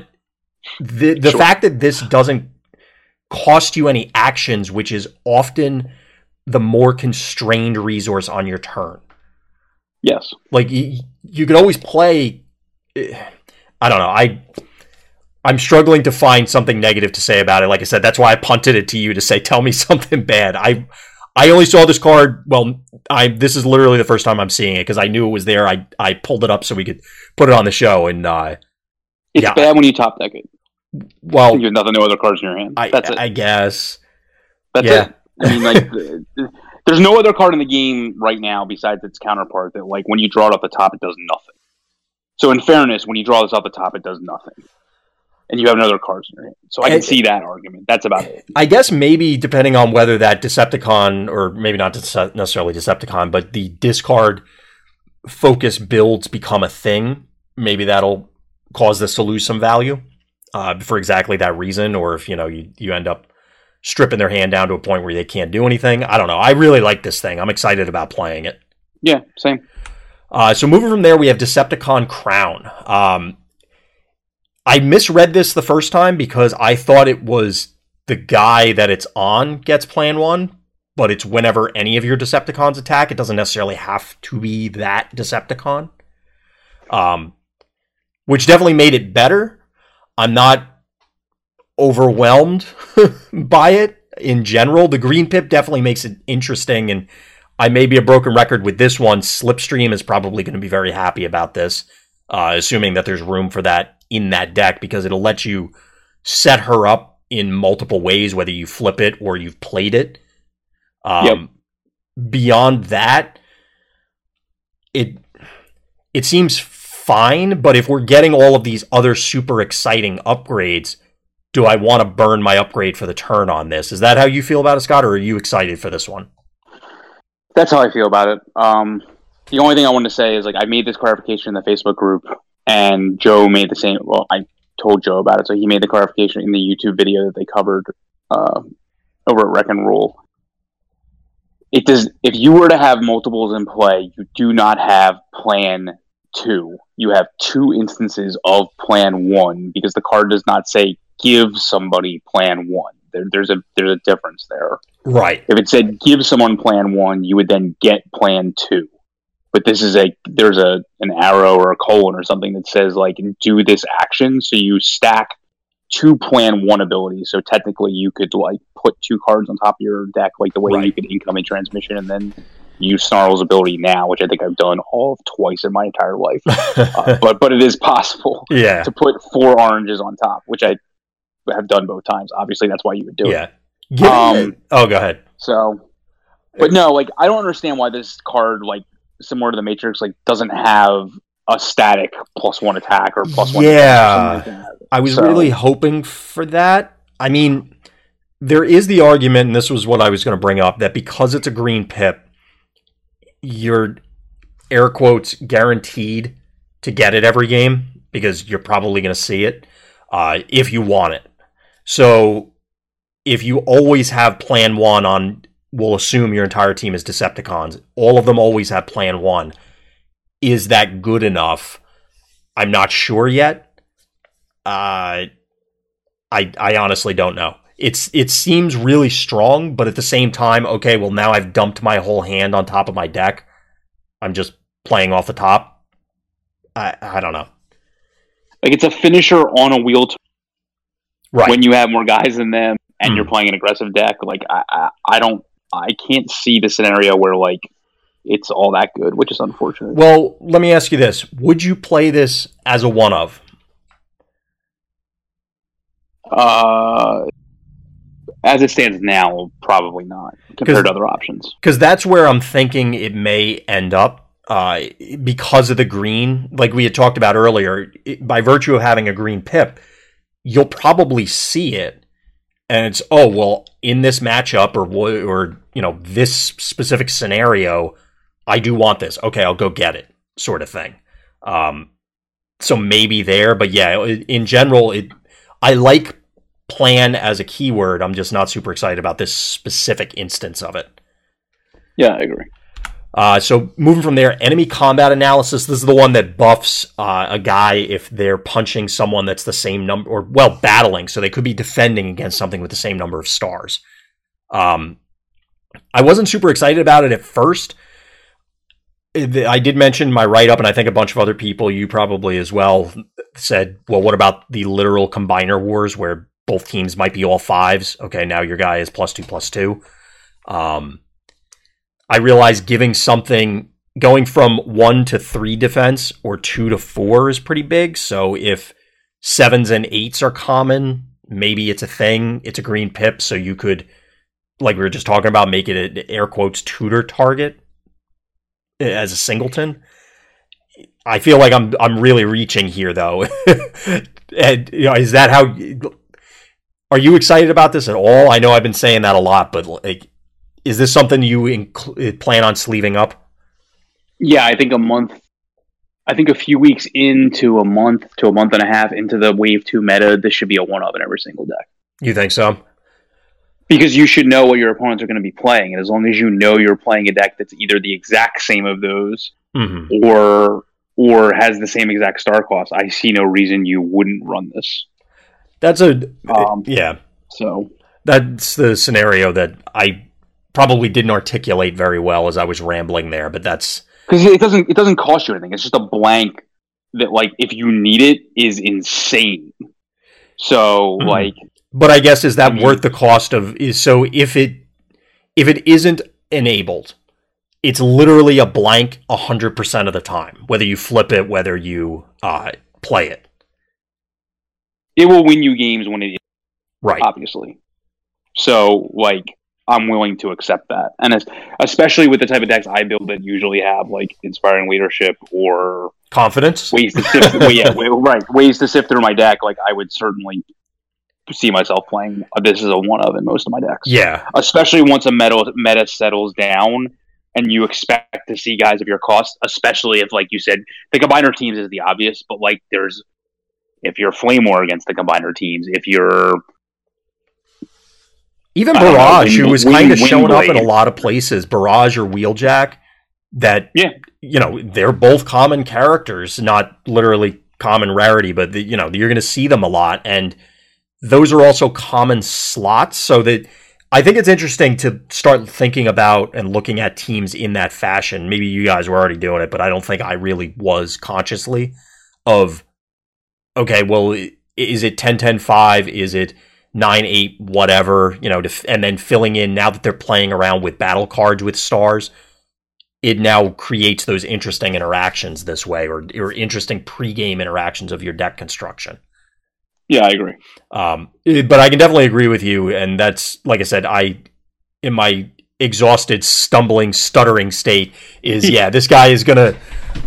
the the sure. fact that this doesn't cost you any actions, which is often the more constrained resource on your turn. Yes. Like, you, you could always play... I don't know, I... I'm struggling to find something negative to say about it. Like I said, that's why I punted it to you to say, tell me something bad. I I only saw this card. Well, I this is literally the first time I'm seeing it because I knew it was there. I, I pulled it up so we could put it on the show. And uh, It's yeah, bad when you top deck it. Well, you have nothing, no other cards in your hand. I, that's it. I guess. That's yeah. it. I mean, like, there's no other card in the game right now besides its counterpart that, like, when you draw it off the top, it does nothing. So in fairness, when you draw this off the top, it does nothing. And you have another card in your hand. So I can and, see that argument. That's about it. I guess maybe depending on whether that Decepticon, or maybe not dece- necessarily Decepticon, but the discard focus builds become a thing, maybe that'll cause this to lose some value uh, for exactly that reason. Or if, you know, you, you end up stripping their hand down to a point where they can't do anything. I don't know. I really like this thing. I'm excited about playing it. Yeah, same. Uh, so moving from there, we have Decepticon Crown. Um I misread this the first time because I thought it was the guy that it's on gets Plan one, but it's whenever any of your Decepticons attack. It doesn't necessarily have to be that Decepticon, um, which definitely made it better. I'm not overwhelmed by it in general. The green pip definitely makes it interesting, and I may be a broken record with this one. Slipstream is probably going to be very happy about this, uh, assuming that there's room for that in that deck, because it'll let you set her up in multiple ways, whether you flip it or you've played it. Um, yep. Beyond that, it it seems fine, but if we're getting all of these other super exciting upgrades, do I want to burn my upgrade for the turn on this? Is that how you feel about it, Scott, or are you excited for this one? That's how I feel about it. Um, the only thing I want to say is, like, I made this clarification in the Facebook group, and Joe made the same, well, I told Joe about it, so he made the clarification in the YouTube video that they covered uh, over at Wreck and Roll. It does, if you were to have multiples in play, you do not have Plan two. You have two instances of Plan one, because the card does not say, give somebody Plan one. There, there's a there's a difference there. Right. If it said, give someone Plan one, you would then get Plan two. But this is a, there's a an arrow or a colon or something that says, like, do this action. So you stack two plan one abilities. So technically you could, like, put two cards on top of your deck, like the way right. you could incoming transmission and then use Snarl's ability now, which I think I've done all twice in my entire life. uh, but but it is possible yeah. to put four oranges on top, which I have done both times. Obviously, that's why you would do yeah. it. Yeah. Um, oh, go ahead. So, but no, like, I don't understand why this card, like, similar to the Matrix, like, doesn't have a static plus one attack or plus one. Yeah, attack or like I was so. really hoping for that. I mean, there is the argument, and this was what I was going to bring up, that because it's a green pip, you're air quotes guaranteed to get it every game because you're probably going to see it uh, if you want it. So if you always have plan one on, we'll assume your entire team is Decepticons. All of them always have plan one. Is that good enough? I'm not sure yet. Uh, I I honestly don't know. It's it seems really strong, but at the same time, okay, well, now I've dumped my whole hand on top of my deck. I'm just playing off the top. I I don't know. Like, it's a finisher on a wheel. T- right. When you have more guys than them and mm. you're playing an aggressive deck, like, I, I, I don't, I can't see the scenario where, like, it's all that good, which is unfortunate. Well, let me ask you this. Would you play this as a one-of? Uh, as it stands now, probably not, compared to other options. Because that's where I'm thinking it may end up, uh, because of the green. Like we had talked about earlier, it, by virtue of having a green pip, you'll probably see it. And it's, oh, well, in this matchup or, or you know, this specific scenario, I do want this. Okay, I'll go get it, sort of thing. Um, so maybe there, but yeah, in general, it I like plan as a keyword. I'm just not super excited about this specific instance of it. Yeah, I agree. Uh, so moving from there, enemy combat analysis. This is the one that buffs uh, a guy if they're punching someone that's the same number, or, well, battling. So they could be defending against something with the same number of stars. Um, I wasn't super excited about it at first. I did mention my write-up, and I think a bunch of other people, you probably as well, said, well, what about the literal combiner wars where both teams might be all fives? Okay, now your guy is plus two, plus two. Um, I realize giving something, going from one to three defense or two to four is pretty big. So if sevens and eights are common, maybe it's a thing. It's a green pip. So you could, like we were just talking about, make it an air quotes tutor target as a singleton. I feel like I'm, I'm really reaching here though. And, you know, is that how, are you excited about this at all? I know I've been saying that a lot, but like, is this something you inc- plan on sleeving up? Yeah, I think a month, I think a few weeks into a month to a month and a half into the Wave two meta, this should be a one-of in every single deck. You think so? Because you should know what your opponents are going to be playing. And as long as you know you're playing a deck that's either the exact same of those mm-hmm. or or has the same exact star cost, I see no reason you wouldn't run this. That's a... Um, yeah. So that's the scenario that I... probably didn't articulate very well as I was rambling there, but that's because it doesn't it doesn't cost you anything. It's just a blank that, like, if you need it, is insane. So mm-hmm. like, but I guess is that I mean, worth the cost of? Is so if it if it isn't enabled, it's literally a blank a hundred percent of the time. Whether you flip it, whether you uh, play it, it will win you games when it is right. Obviously, so like. I'm willing to accept that. And as, especially with the type of decks I build that usually have, like, inspiring leadership or... confidence? Ways to sift, well, yeah, right, ways to sift through my deck. Like, I would certainly see myself playing this as a one-of in most of my decks. Yeah. Especially once a meta, meta settles down and you expect to see guys of your cost, especially if, like you said, the combiner teams is the obvious, but, like, there's... if you're Flame War against the combiner teams, if you're... Even Barrage, know, who was kind of showing up in a lot of places, Barrage or Wheeljack, that, yeah. you know, they're both common characters, not literally common rarity, but, the, you know, you're going to see them a lot. And those are also common slots, so that I think it's interesting to start thinking about and looking at teams in that fashion. Maybe you guys were already doing it, but I don't think I really was consciously of, okay, well, is it ten ten five? Is it nine eight, whatever, you know, to, and then filling in now that they're playing around with battle cards with stars, it now creates those interesting interactions this way, or, or interesting pregame interactions of your deck construction. Yeah, I agree. Um, but I can definitely agree with you. And that's, like I said, I, in my exhausted, stumbling, stuttering state is, yeah, this guy is going to,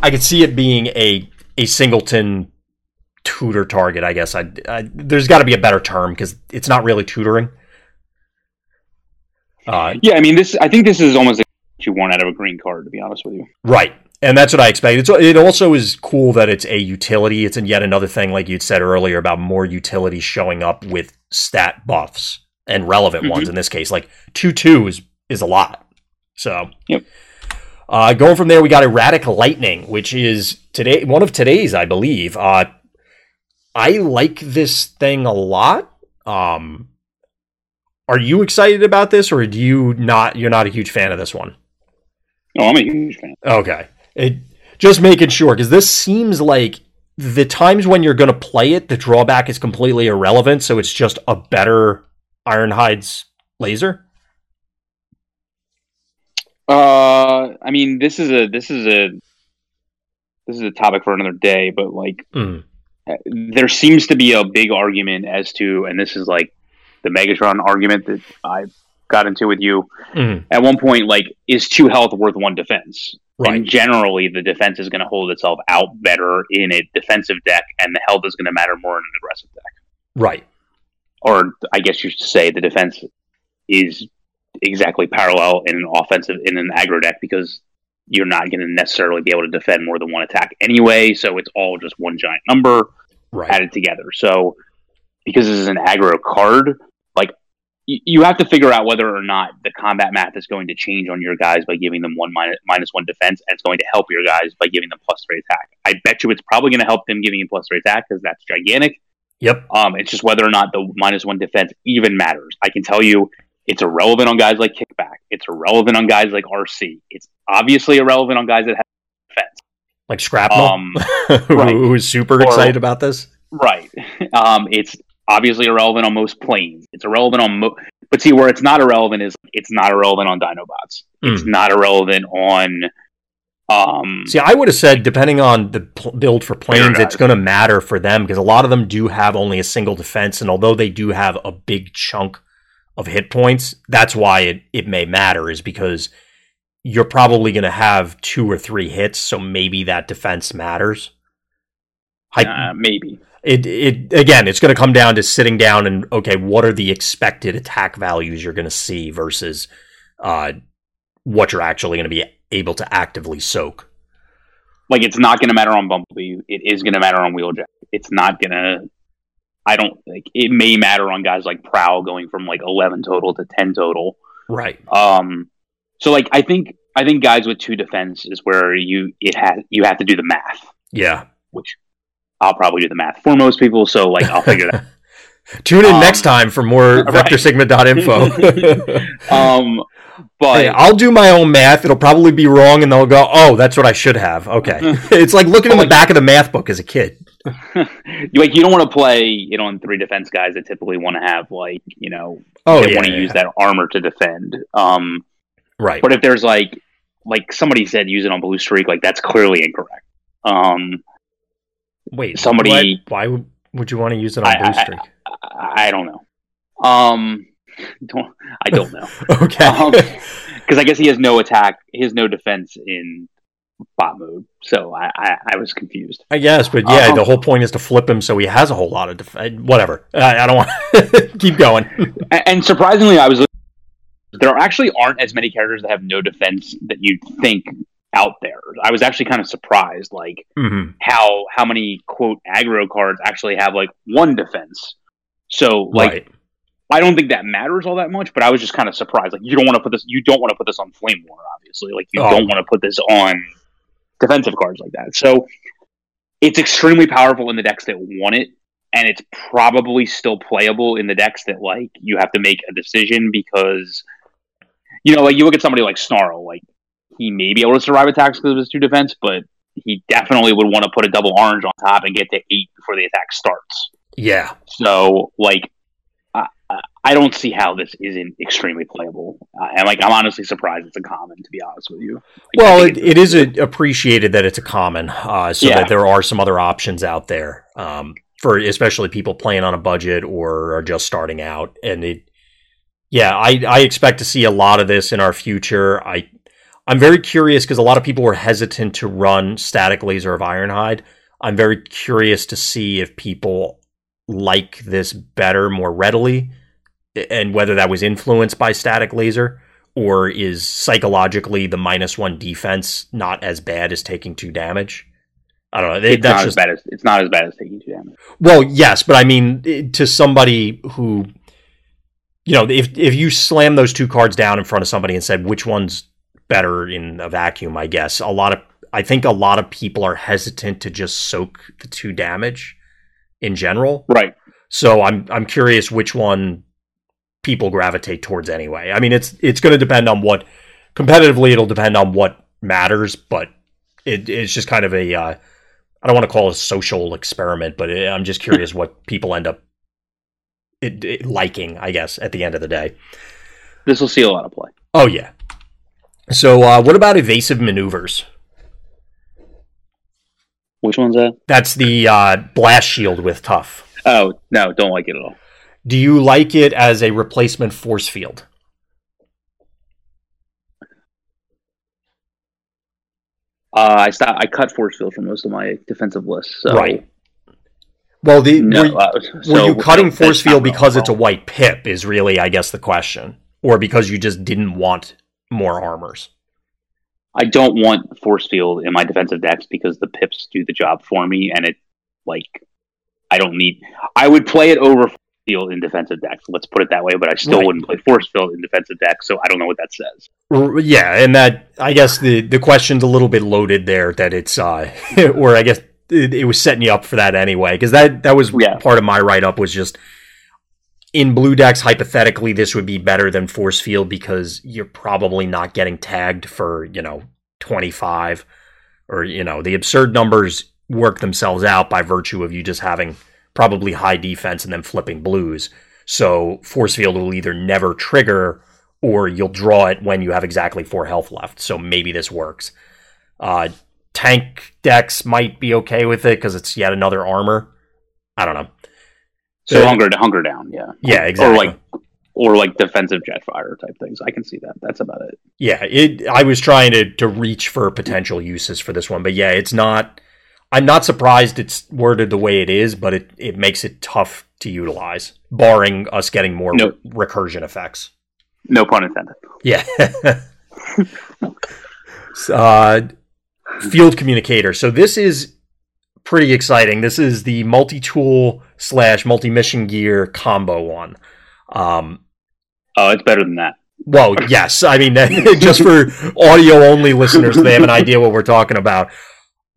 I could see it being a, a singleton tutor target, I guess. I, I there's got to be a better term because it's not really tutoring. Uh, yeah, I mean, this, I think this is almost like what you want out of a green card, to be honest with you. Right. And that's what I expect. It's, it also is cool that it's a utility. It's yet another thing, like you'd said earlier, about more utility showing up with stat buffs and relevant mm-hmm. ones in this case. Like, two two is, is a lot. So, yep. uh, going from there, we got Erratic Lightning, which is today one of today's, I believe. Uh, I like this thing a lot. Um, are you excited about this, or do you not? You're not a huge fan of this one? No, I'm a huge fan. Okay. It, just making sure, because this seems like the times when you're going to play it, the drawback is completely irrelevant, so it's just a better Ironhide's laser. Uh, I mean, this is a this is a this is a topic for another day, but like, mm. there seems to be a big argument as to, and this is like the Megatron argument that I got into with you mm. at one point. Like, is two health worth one defense? Right. And generally, the defense is going to hold itself out better in a defensive deck, and the health is going to matter more in an aggressive deck. Right. Or I guess you should say the defense is exactly parallel in an offensive, in an aggro deck, because you're not going to necessarily be able to defend more than one attack anyway, so it's all just one giant number right. added together. So, because this is an aggro card, like, you have to figure out whether or not the combat math is going to change on your guys by giving them one minus, minus one defense, and it's going to help your guys by giving them plus three attack. I bet you it's probably going to help them giving you plus three attack, because that's gigantic. Yep. Um, it's just whether or not the minus one defense even matters. I can tell you it's irrelevant on guys like Kickback. It's irrelevant on guys like R C. It's obviously irrelevant on guys that have defense. Like Scrapnel, um, right. who is super or, excited about this. Right. Um, it's obviously irrelevant on most planes. It's irrelevant on mo- but see, where it's not irrelevant is it's not irrelevant on Dinobots. Mm. It's not irrelevant on um see, I would have said depending on the pl- build for planes, it's going to matter for them, because a lot of them do have only a single defense, and although they do have a big chunk of hit points, that's why it, it may matter, is because you're probably going to have two or three hits, so maybe that defense matters. I- uh, maybe It it again, it's going to come down to sitting down and, okay, what are the expected attack values you're going to see versus uh, what you're actually going to be able to actively soak. Like, it's not going to matter on Bumblebee. It is going to matter on Wheeljack. It's not going to... I don't... like. It may matter on guys like Prowl going from, like, eleven total to ten total. Right. Um. So, like, I think I think guys with two defense is where you it has you have to do the math. Yeah. Which... I'll probably do the math for most people, so like I'll figure that out. Tune in um, next time for more right. vector sigma dot info. um, but hey, I'll do my own math. It'll probably be wrong, and they'll go, oh, that's what I should have. Okay. It's like looking oh, in the like, back of the math book as a kid. Like, you don't want to play it on three defense guys that typically want to have, like, you know, oh, they yeah, want to yeah, use yeah. that armor to defend. Um, right. But if there's like, like somebody said, use it on Blue Streak, like that's clearly incorrect. Um, Wait, somebody. What? Why would, would you want to use it on Blue Streak? I, I, I don't know. Um, don't, I don't know. Okay, because um, I guess he has no attack, he has no defense in bot mode. So I, I, I was confused. I guess, but yeah, um, the whole point is to flip him so he has a whole lot of defense. Whatever. I, I don't want to keep going. And, and surprisingly, I was looking, there actually aren't as many characters that have no defense that you'd think out there. I was actually kind of surprised, like mm-hmm. how how many quote aggro cards actually have like one defense. So like, right. I don't think that matters all that much. But I was just kind of surprised. Like, you don't want to put this, you don't want to put this on Flame War, obviously. Like, you oh. don't want to put this on defensive cards like that. So it's extremely powerful in the decks that want it, and it's probably still playable in the decks that, like, you have to make a decision because, you know, like, you look at somebody like Snarl, like, he may be able to survive attacks because of his two defense, but he definitely would want to put a double orange on top and get to eight before the attack starts. Yeah. So, like, I, I don't see how this isn't extremely playable. Uh, and, like, I'm honestly surprised it's a common, to be honest with you. Like, well, it, it is a, appreciated that it's a common, uh, so yeah. that there are some other options out there, um, for especially people playing on a budget or are just starting out. And, it, yeah, I, I expect to see a lot of this in our future. I I'm very curious because a lot of people were hesitant to run Static Laser of Ironhide. I'm very curious to see if people like this better more readily and whether that was influenced by Static Laser or is psychologically the minus one defense not as bad as taking two damage. I don't know. They, it's, that's not just, as bad as, it's not as bad as taking two damage. Well, yes, but I mean, to somebody who, you know, if if you slam those two cards down in front of somebody and said, which one's better in a vacuum, I guess. A lot of, I think a lot of people are hesitant to just soak the two damage in general. Right. So I'm, I'm curious which one people gravitate towards anyway. I mean, it's, it's going to depend on what competitively it'll depend on what matters, but it, it's just kind of a, uh, I don't want to call it a social experiment, but it, I'm just curious what people end up it, it liking, I guess, at the end of the day. This will see a lot of play. Oh yeah. So, uh, what about evasive maneuvers? Which one's that? That's the uh, blast shield with tough. Oh, no, don't like it at all. Do you like it as a replacement force field? Uh, I stopped, I cut force field from most of my defensive lists. So. Right. Well, the no, were, uh, so were you cutting force field because it's a white pip is really, I guess, the question. Or because you just didn't want more armors? I don't want force field in my defensive decks because the pips do the job for me, and it, like, I don't need... I would play it over force field in defensive decks, let's put it that way, but I still right. wouldn't play force field in defensive decks, so I don't know what that says. Yeah, and that, I guess the, the question's a little bit loaded there, that it's, uh, or I guess it, it was setting you up for that anyway, because that, that was yeah. part of my write-up was just... In blue decks, hypothetically, this would be better than force field because you're probably not getting tagged for, you know, twenty-five or, you know, the absurd numbers work themselves out by virtue of you just having probably high defense and then flipping blues. So force field will either never trigger or you'll draw it when you have exactly four health left. So maybe this works. Uh, tank decks might be okay with it because it's yet another armor. I don't know. So uh, hunker, hunker down, yeah, yeah, exactly. Or like, or like defensive jetfire type things. I can see that. That's about it. Yeah, it. I was trying to to reach for potential uses for this one, but yeah, it's not. I'm not surprised it's worded the way it is, but it, it makes it tough to utilize, barring us getting more no, re- recursion effects. No pun intended. Yeah. uh, field communicator. So this is pretty exciting. This is the multi-tool slash multi-mission gear combo one. Um, oh, it's better than that. Well, yes. I mean, just for audio-only listeners, they have an idea what we're talking about.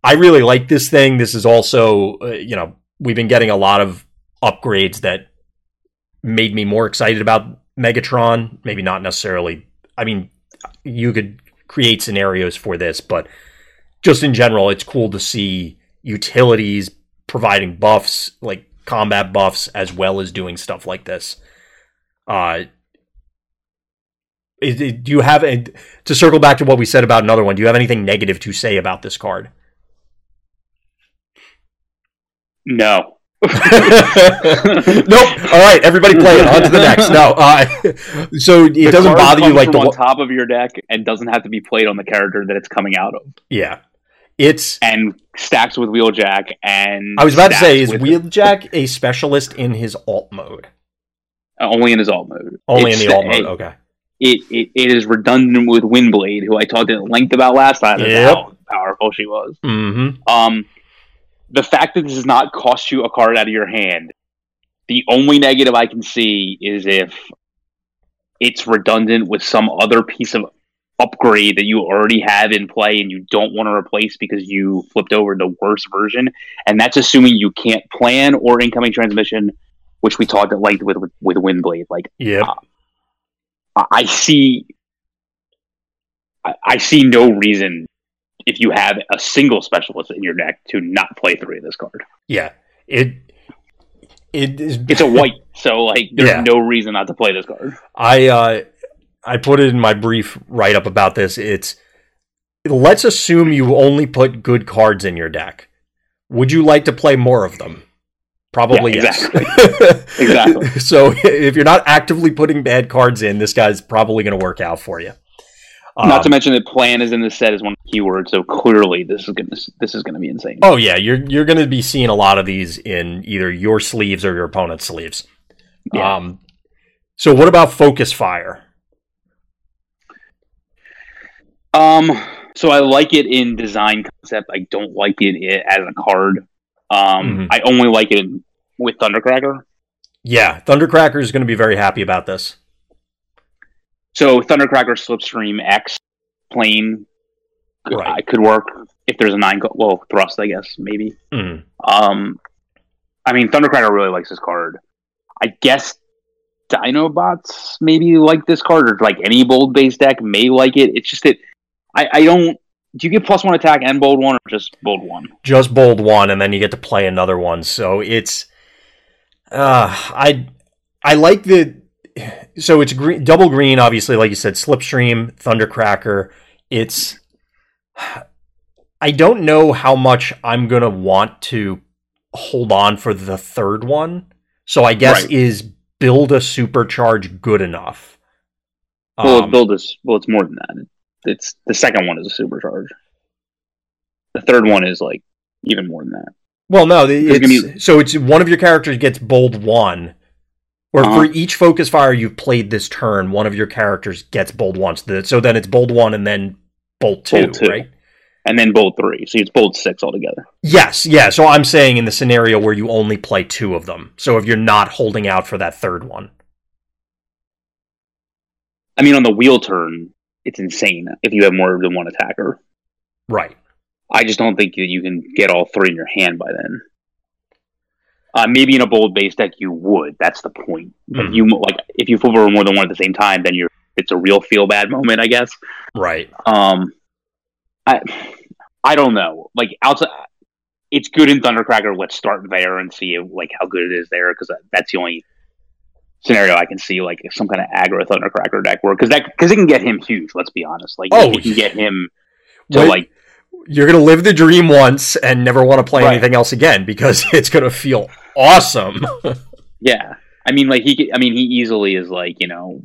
I really like this thing. This is also, uh, you know, we've been getting a lot of upgrades that made me more excited about Megatron. Maybe not necessarily. I mean, you could create scenarios for this, but just in general, it's cool to see utilities providing buffs, like combat buffs, as well as doing stuff like this. Uh, is, is, do you have, a, to circle back to what we said about another one, do you have anything negative to say about this card? No. Nope. All right, everybody play it. On to the next. No. Uh, so it the doesn't bother you like the on top of your deck and doesn't have to be played on the character that it's coming out of. Yeah. It's and stacks with Wheeljack and I was about to say, is Wheeljack a specialist in his alt mode? Uh, only in his alt mode. Only it's in the alt mode. A, okay. It, it it is redundant with Windblade, who I talked at length about last time. Yep. How powerful she was. Mm-hmm. Um, the fact that this does not cost you a card out of your hand. The only negative I can see is if it's redundant with some other piece of upgrade that you already have in play and you don't want to replace because you flipped over the worst version. And that's assuming you can't plan or incoming transmission, which we talked at length with with, with Windblade. Like, yeah, uh, I see, I, I see no reason if you have a single specialist in your deck to not play three of this card. Yeah, it it is. It's a white, so like there's yeah. no reason not to play this card. I uh, I put it in my brief write up about this. It's let's assume you only put good cards in your deck. Would you like to play more of them? Probably yeah, exactly. yes. exactly. So if you're not actively putting bad cards in, this guy's probably going to work out for you. Um, not to mention that plan is in the set as one keyword, so clearly this is going to this is going to be insane. Oh yeah, you're you're going to be seeing a lot of these in either your sleeves or your opponent's sleeves. Yeah. Um, so what about Focus Fire? Um, so I like it in design concept. I don't like it as a card. Um, mm-hmm. I only like it with Thundercracker. Yeah, Thundercracker is going to be very happy about this. So Thundercracker, Slipstream, X, Plane right. uh, could work if there's a nine. Co- well, Thrust, I guess, maybe. Mm. Um, I mean, Thundercracker really likes this card. I guess Dinobots maybe like this card, or like any bold base deck may like it. It's just that I, I don't. Do you get plus one attack and bold one, or just bold one? Just bold one, and then you get to play another one. So it's, uh, I, I like the, so it's green, double green, obviously, like you said, Slipstream, Thundercracker. It's, I don't know how much I'm gonna want to hold on for the third one. So I guess right. is build a supercharge good enough? Well, um, build is well, it's more than that. It's the second one is a supercharge. The third one is like even more than that. Well, no, it's, be... so it's one of your characters gets bold one, or uh-huh. for each focus fire you've played this turn, one of your characters gets bold one. So then it's bold one and then bold two, bold two. right? And then bold three. So it's bold six altogether. Yes, yeah. So I'm saying in the scenario where you only play two of them. So if you're not holding out for that third one, I mean on the wheel turn. It's insane if you have more than one attacker. Right. I just don't think that you can get all three in your hand by then. Uh, maybe in a bold base deck you would. That's the point. Mm. If you like if you flip over more than one at the same time, then you're it's a real feel bad moment, I guess. Right. Um. I I don't know. Like outside, it's good in Thundercracker. Let's start there and see if, like how good it is there because that's the only scenario I can see, like some kind of aggro Thundercracker deck work because that because it can get him huge. Let's be honest, like oh, it can get him to wait, like you're gonna live the dream once and never want to play right. anything else again because it's gonna feel awesome. yeah, I mean, like he, I mean, he easily is like you know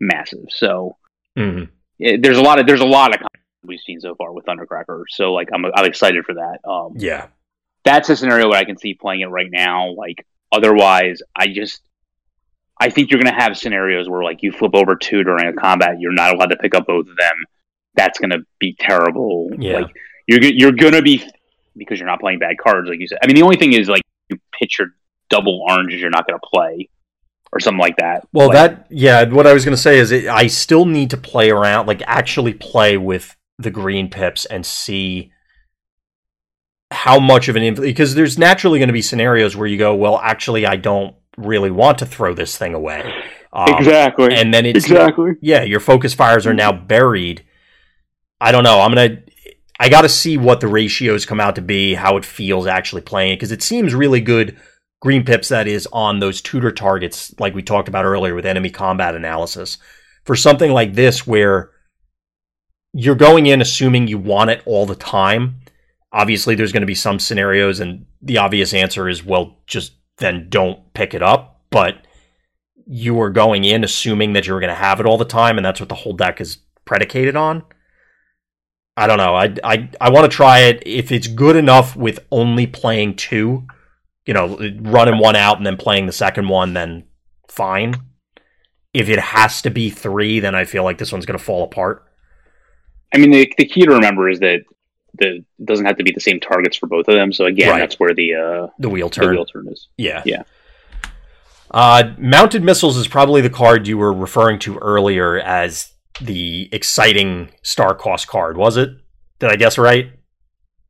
massive. So mm-hmm. it, there's a lot of there's a lot of content we've seen so far with Thundercracker. So like I'm I'm excited for that. Um, yeah, that's a scenario where I can see playing it right now. Like otherwise, I just I think you're going to have scenarios where, like, you flip over two during a combat, you're not allowed to pick up both of them. That's going to be terrible. Yeah. Like, you're you're going to be because you're not playing bad cards, like you said. I mean, the only thing is like you pitch your double oranges you're not going to play, or something like that. Well, like, that yeah. What I was going to say is it, I still need to play around, like actually play with the green pips and see how much of an influence because there's naturally going to be scenarios where you go, well, actually, I don't really want to throw this thing away. Um, exactly. And then it's exactly. Yeah, your focus fires are now buried. I don't know. I'm going to I got to see what the ratios come out to be, how it feels actually playing it because it seems really good green pips that is on those tutor targets like we talked about earlier with enemy combat analysis. For something like this where you're going in assuming you want it all the time, obviously there's going to be some scenarios and the obvious answer is well just then don't pick it up, but you were going in assuming that you were going to have it all the time, and that's what the whole deck is predicated on. I don't know. I I, I want to try it. If it's good enough with only playing two, you know, running one out and then playing the second one, then fine. If it has to be three, then I feel like this one's going to fall apart. I mean, the, the key to remember is that The it doesn't have to be the same targets for both of them. So again, right. that's where the uh, the wheel turn the wheel turn is. Yeah, yeah. Uh, Mounted Missiles is probably the card you were referring to earlier as the exciting star cost card, was it? Did I guess right?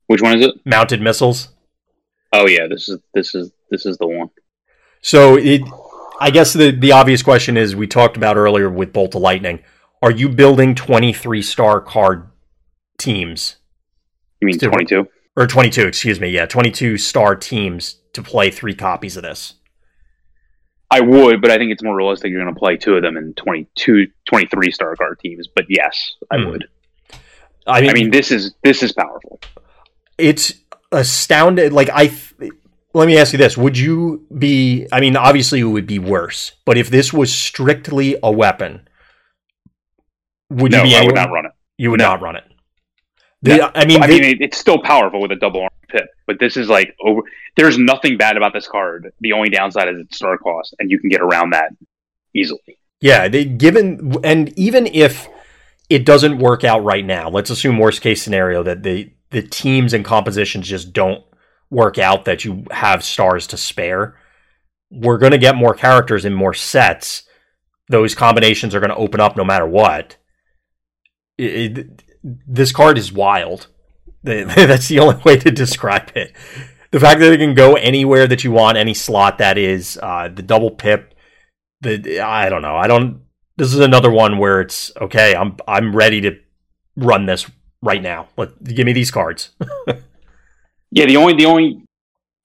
Which one is it? Mounted missiles. Oh yeah, this is this is this is the one. So it, I guess the the obvious question is, we talked about earlier with Bolt of Lightning. Are you building twenty-three star card teams? You mean twenty-two? Or twenty-two, excuse me. Yeah, twenty-two star teams to play three copies of this. I would, but I think it's more realistic you're going to play two of them in twenty-two, twenty-three star card teams. But yes, I mm. would. I mean, I mean, this is this is powerful. It's astounded. Like I, th- let me ask you this: would you be? I mean, obviously it would be worse. But if this was strictly a weapon, would no, you be? I able- would not run it. You would no. not run it. The, no. I mean, I they- mean, it's still powerful with a double arm pit. But this is like over. There's nothing bad about this card. The only downside is its star cost, and you can get around that easily. Yeah, they given and even if it doesn't work out right now, let's assume worst case scenario that the the teams and compositions just don't work out, that you have stars to spare. We're going to get more characters in more sets. Those combinations are going to open up no matter what. It, it, this card is wild. That's the only way to describe it. The fact that it can go anywhere that you want, any slot that is, uh, the double pip, the I don't know. I don't. This is another one where it's okay. I'm I'm ready to run this right now. Let give me these cards. Yeah, the only the only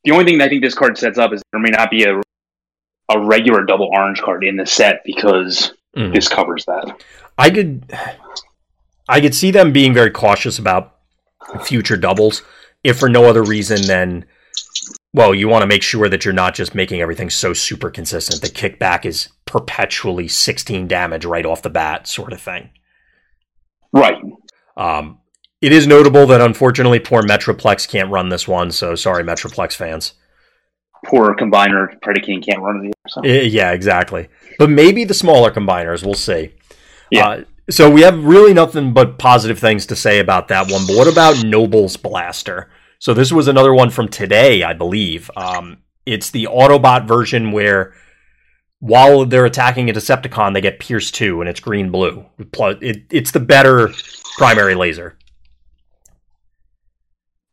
the only thing that I think this card sets up is there may not be a a regular double orange card in the set because mm. this covers that. I could I could see them being very cautious about future doubles, if for no other reason than, well, you want to make sure that you're not just making everything so super consistent. The kickback is perpetually sixteen damage right off the bat sort of thing. Right. Um, it is notable that unfortunately poor Metroplex can't run this one, so sorry Metroplex fans. Poor Combiner Predaking can't run it either. So. Yeah, exactly. But maybe the smaller Combiners, we'll see. Yeah. Uh, So we have really nothing but positive things to say about that one. But what about Noble's Blaster? So this was another one from today, I believe. Um, it's the Autobot version where while they're attacking a Decepticon, they get pierced too, and it's green-blue. It, it's the better primary laser.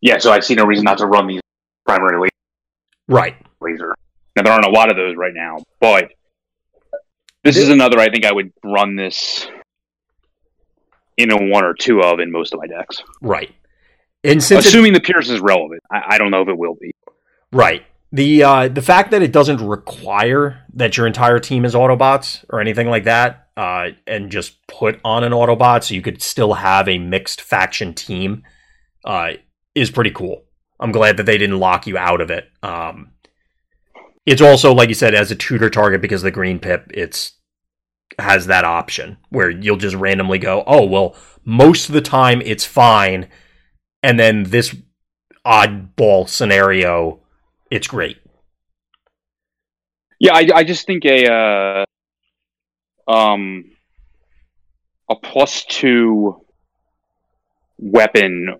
Yeah, so I see no reason not to run these primary laser. Right. Laser. Now, there aren't a lot of those right now, but this is another I think I would run this in a one or two of in most of my decks. Right. And since Assuming it, the Pierce is relevant. I, I don't know if it will be. Right. The uh, the fact that it doesn't require that your entire team is Autobots or anything like that, uh, and just put on an Autobot so you could still have a mixed faction team, uh, is pretty cool. I'm glad that they didn't lock you out of it. Um, it's also, like you said, as a tutor target because of the green pip, it's has that option where you'll just randomly go, oh, well, most of the time it's fine, and then this oddball scenario, it's great. Yeah, I, I just think a uh, um a plus two weapon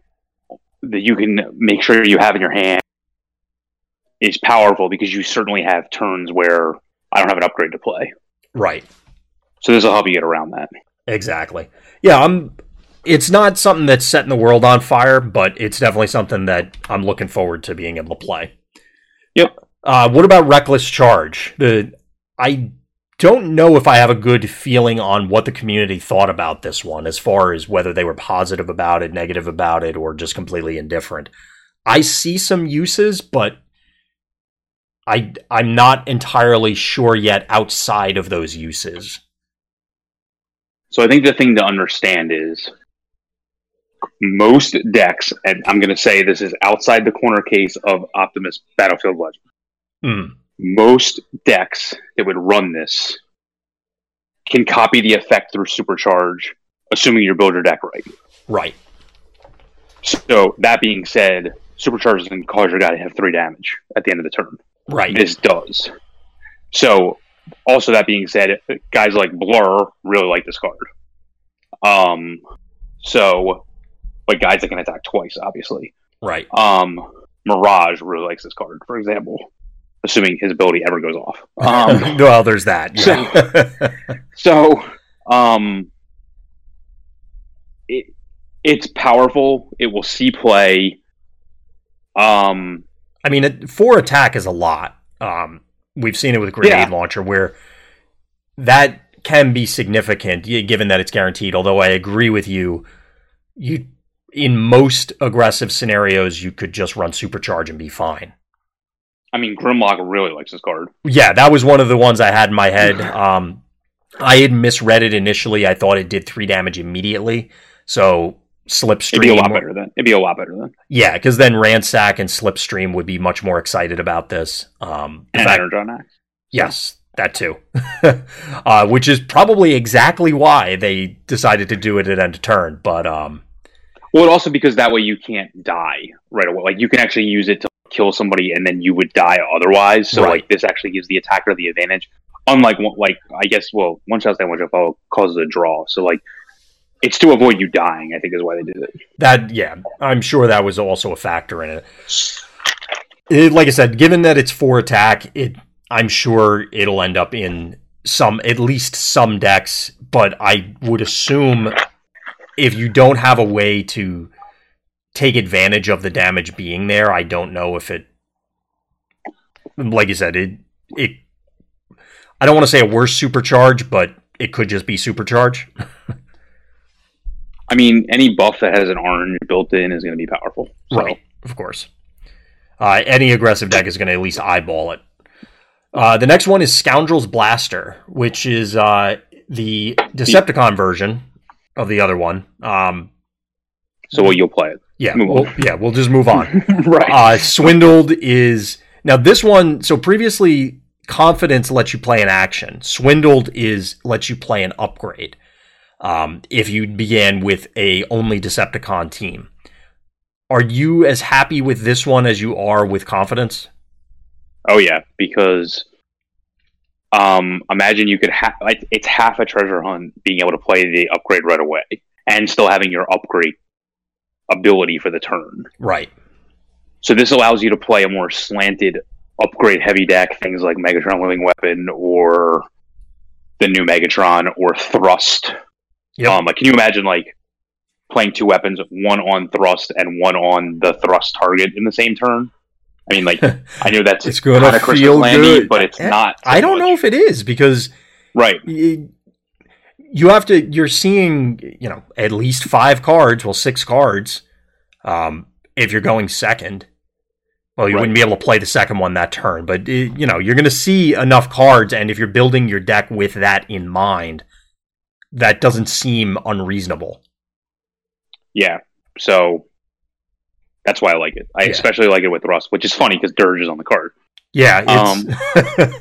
that you can make sure you have in your hand is powerful because you certainly have turns where I don't have an upgrade to play. Right. So there's a hobby get around that. Exactly. Yeah, I'm. It's not something that's setting the world on fire, but it's definitely something that I'm looking forward to being able to play. Yep. Uh, what about Reckless Charge? The I don't know if I have a good feeling on what the community thought about this one, as far as whether they were positive about it, negative about it, or just completely indifferent. I see some uses, but I I'm not entirely sure yet outside of those uses. So I think the thing to understand is most decks, and I'm going to say this is outside the corner case of Optimus Battlefield Legend. Mm. Most decks that would run this can copy the effect through Supercharge, assuming you build your deck right. Right. So that being said, Supercharge doesn't cause your guy to have three damage at the end of the turn. Right. This does. So also, that being said, guys like Blur really like this card. Um, so, like guys that can attack twice, obviously. Right. Um, Mirage really likes this card, for example, assuming his ability ever goes off. Um, well, there's that. Yeah. So, so um, it it's powerful. It will see play. Um, I mean, four attack is a lot. Um, we've seen it with grenade yeah. launcher, where that can be significant, given that it's guaranteed. Although I agree with you, you in most aggressive scenarios, you could just run supercharge and be fine. I mean, Grimlock really likes this card. Yeah, that was one of the ones I had in my head. Um, I had misread it initially. I thought it did three damage immediately. So Slipstream... It'd be a lot better then. It'd be a lot better then. Yeah, because then Ransack and Slipstream would be much more excited about this. Um, and fact, Energon axe. Yes, that too. uh, which is probably exactly why they decided to do it at end of turn. But um, well, also because that way you can't die right away. Like, you can actually use it to kill somebody and then you would die otherwise. So, right. like, this actually gives the attacker the advantage. Unlike, like, I guess, well, one shot stand, one shot follow causes a draw. So, like, it's to avoid you dying, I think, is why they did it. That, yeah, I'm sure that was also a factor in it. It, like I said, given that it's four attack, it, I'm sure it'll end up in some, at least some decks, but I would assume if you don't have a way to take advantage of the damage being there, I don't know if it, like you said, it, it, I don't want to say a worse supercharge, but it could just be supercharge. I mean, any buff that has an orange built in is going to be powerful. So. Right, of course. Uh, any aggressive deck is going to at least eyeball it. Uh, the next one is Scoundrel's Blaster, which is uh, the Decepticon version of the other one. Um, so well, you'll play it. Yeah, we'll, yeah, we'll just move on. Right. Uh, Swindled is... Now, this one... So previously... Confidence lets you play an action. Swindled is lets you play an upgrade. Um, if you began with a only Decepticon team, are you as happy with this one as you are with Confidence? Oh yeah, because um, imagine you could have it's half a treasure hunt being able to play the upgrade right away and still having your upgrade ability for the turn. Right. So this allows you to play a more slanted upgrade heavy deck, things like Megatron Living Weapon or the new Megatron or Thrust. Yep. Um, like, can you imagine like playing two weapons, one on Thrust and one on the Thrust target in the same turn? I mean, like, I know that's it's going to feel good, but it's not. I don't know if it is because right, y- you have to. You're seeing, you know, at least five cards, well, six cards, um, if you're going second. Well, you right. wouldn't be able to play the second one that turn, but, you know, you're going to see enough cards, and if you're building your deck with that in mind, that doesn't seem unreasonable. Yeah, so that's why I like it. I yeah. especially like it with Rust, which is funny because Dirge is on the card. Yeah. It's, um,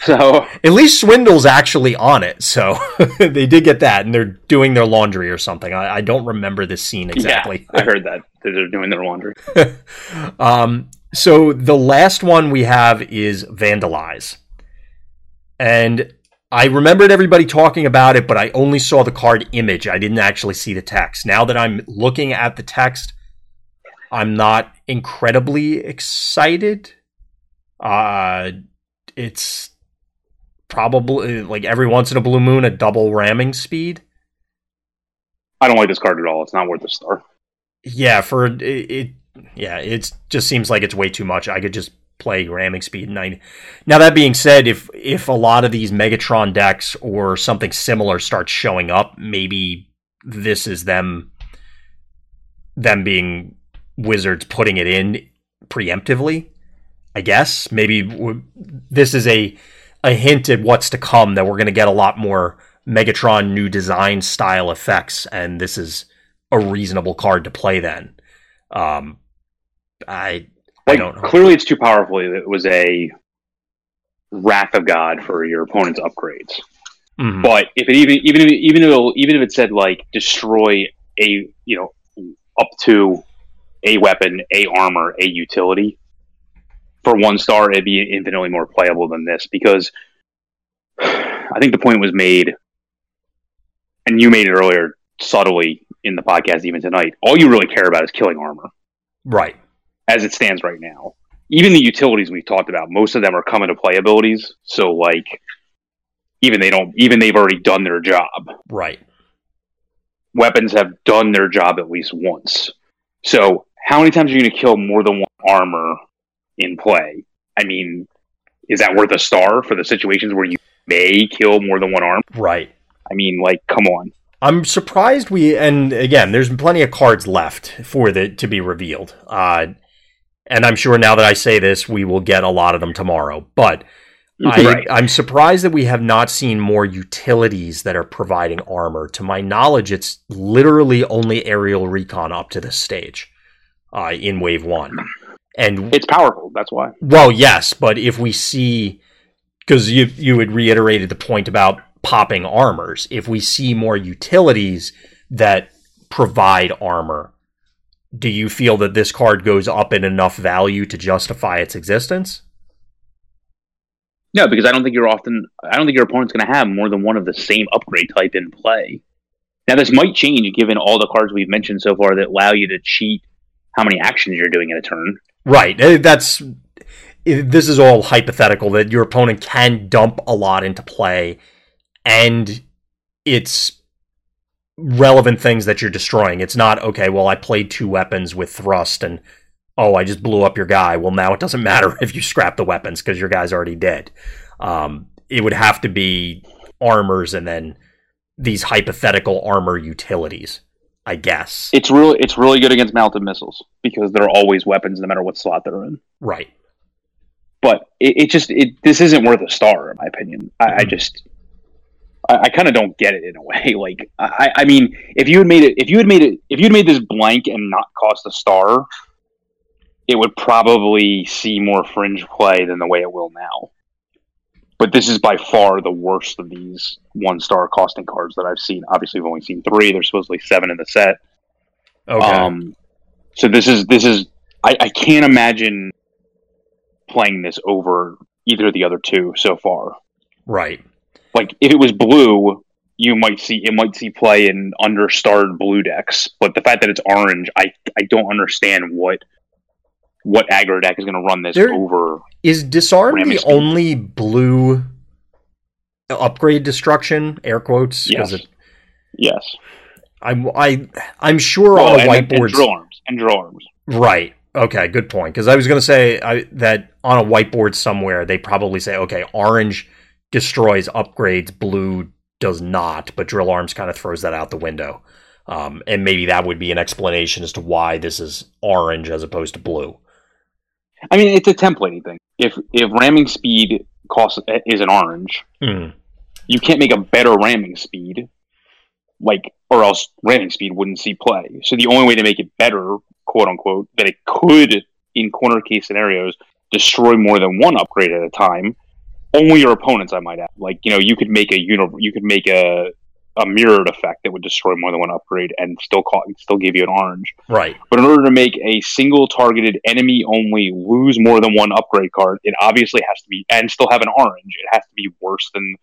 so at least Swindle's actually on it, so they did get that, and they're doing their laundry or something. I, I don't remember this scene exactly. Yeah, I heard that. They're doing their laundry. um... So the last one we have is Vandalize. And I remembered everybody talking about it, but I only saw the card image. I didn't actually see the text. Now that I'm looking at the text, I'm not incredibly excited. Uh, it's probably, like, every once in a blue moon, a double ramming speed. I don't like this card at all. It's not worth a star. Yeah, for... it. it Yeah, it just seems like it's way too much. I could just play ramming speed ninety. Now, that being said, if if a lot of these Megatron decks or something similar starts showing up, maybe this is them them being Wizards putting it in preemptively, I guess. Maybe this is a, a hint at what's to come, that we're going to get a lot more Megatron new design style effects, and this is a reasonable card to play then. Um, I I like, don't know. Clearly it's too powerful. It was a Wrath of God for your opponent's upgrades. Mm-hmm. But if it even even if, even if it, even if it said like destroy a you know up to a weapon, a armor, a utility for one star, it'd be infinitely more playable than this, because I think the point was made, and you made it earlier subtly in the podcast even tonight, all you really care about is killing armor. Right. As it stands right now. Even the utilities we've talked about, most of them are coming to play abilities, so like even they don't even they've already done their job. Right. weapons have done their job at least once. So how many times are you going to kill more than one armor in play? I mean, is that worth a star for the situations where you may kill more than one armor? Right. I mean, like, come on. I'm surprised we, and again, there's plenty of cards left for the to be revealed. Uh, and I'm sure now that I say this, we will get a lot of them tomorrow. But I, right. I'm surprised that we have not seen more utilities that are providing armor. To my knowledge, it's literally only aerial recon up to this stage uh, in wave one. And it's powerful, that's why. Well, yes, but if we see, because you, you had reiterated the point about popping armors, if we see more utilities that provide armor, do you feel that this card goes up in enough value to justify its existence? No, because I don't think you're often. I don't think your opponent's going to have more than one of the same upgrade type in play. Now, this might change given all the cards we've mentioned so far that allow you to cheat how many actions you're doing in a turn. Right. That's. This is all hypothetical. That your opponent can dump a lot into play, and it's relevant things that you're destroying. It's not okay. Well, I played two weapons with thrust and. Oh, I just blew up your guy. Well, now it doesn't matter if you scrap the weapons because your guy's already dead. Um, it would have to be armors and then these hypothetical armor utilities, I guess. It's really it's really good against mounted missiles because they're always weapons no matter what slot they're in. Right. But it, it just it this isn't worth a star in my opinion. I, mm-hmm. I just I, I kind of don't get it in a way. Like I, I mean, if you had made it if you had made it if you had made this blank and not cost a star, it would probably see more fringe play than the way it will now. But this is by far the worst of these one-star costing cards that I've seen. Obviously, we've only seen three. There's supposedly seven in the set. Okay. Um, so this is... this is I, I can't imagine playing this over either of the other two so far. Right. Like, if it was blue, you might see... it might see play in understarred blue decks. But the fact that it's orange, I, I don't understand what... what aggro deck is going to run this there, over? Is disarm the only blue upgrade destruction? Air quotes. Yes. It, yes. I'm. I. I'm sure oh, on the and, whiteboard. And drill arms. And drill arms. Right. Okay. Good point. Because I was going to say I, that on a whiteboard somewhere they probably say, okay, orange destroys upgrades, blue does not, but drill arms kind of throws that out the window. Um, and maybe that would be an explanation as to why this is orange as opposed to blue. I mean, it's a templating thing. If if ramming speed costs is an orange, mm. you can't make a better ramming speed, like, or else ramming speed wouldn't see play. So the only way to make it better, quote unquote, that it could, in corner case scenarios, destroy more than one upgrade at a time. Only your opponents, I might add. Like, you know, you could make a you could make a a mirrored effect that would destroy more than one upgrade and still call, still give you an orange. Right. But in order to make a single targeted enemy only lose more than one upgrade card, it obviously has to be, and still have an orange, it has to be worse than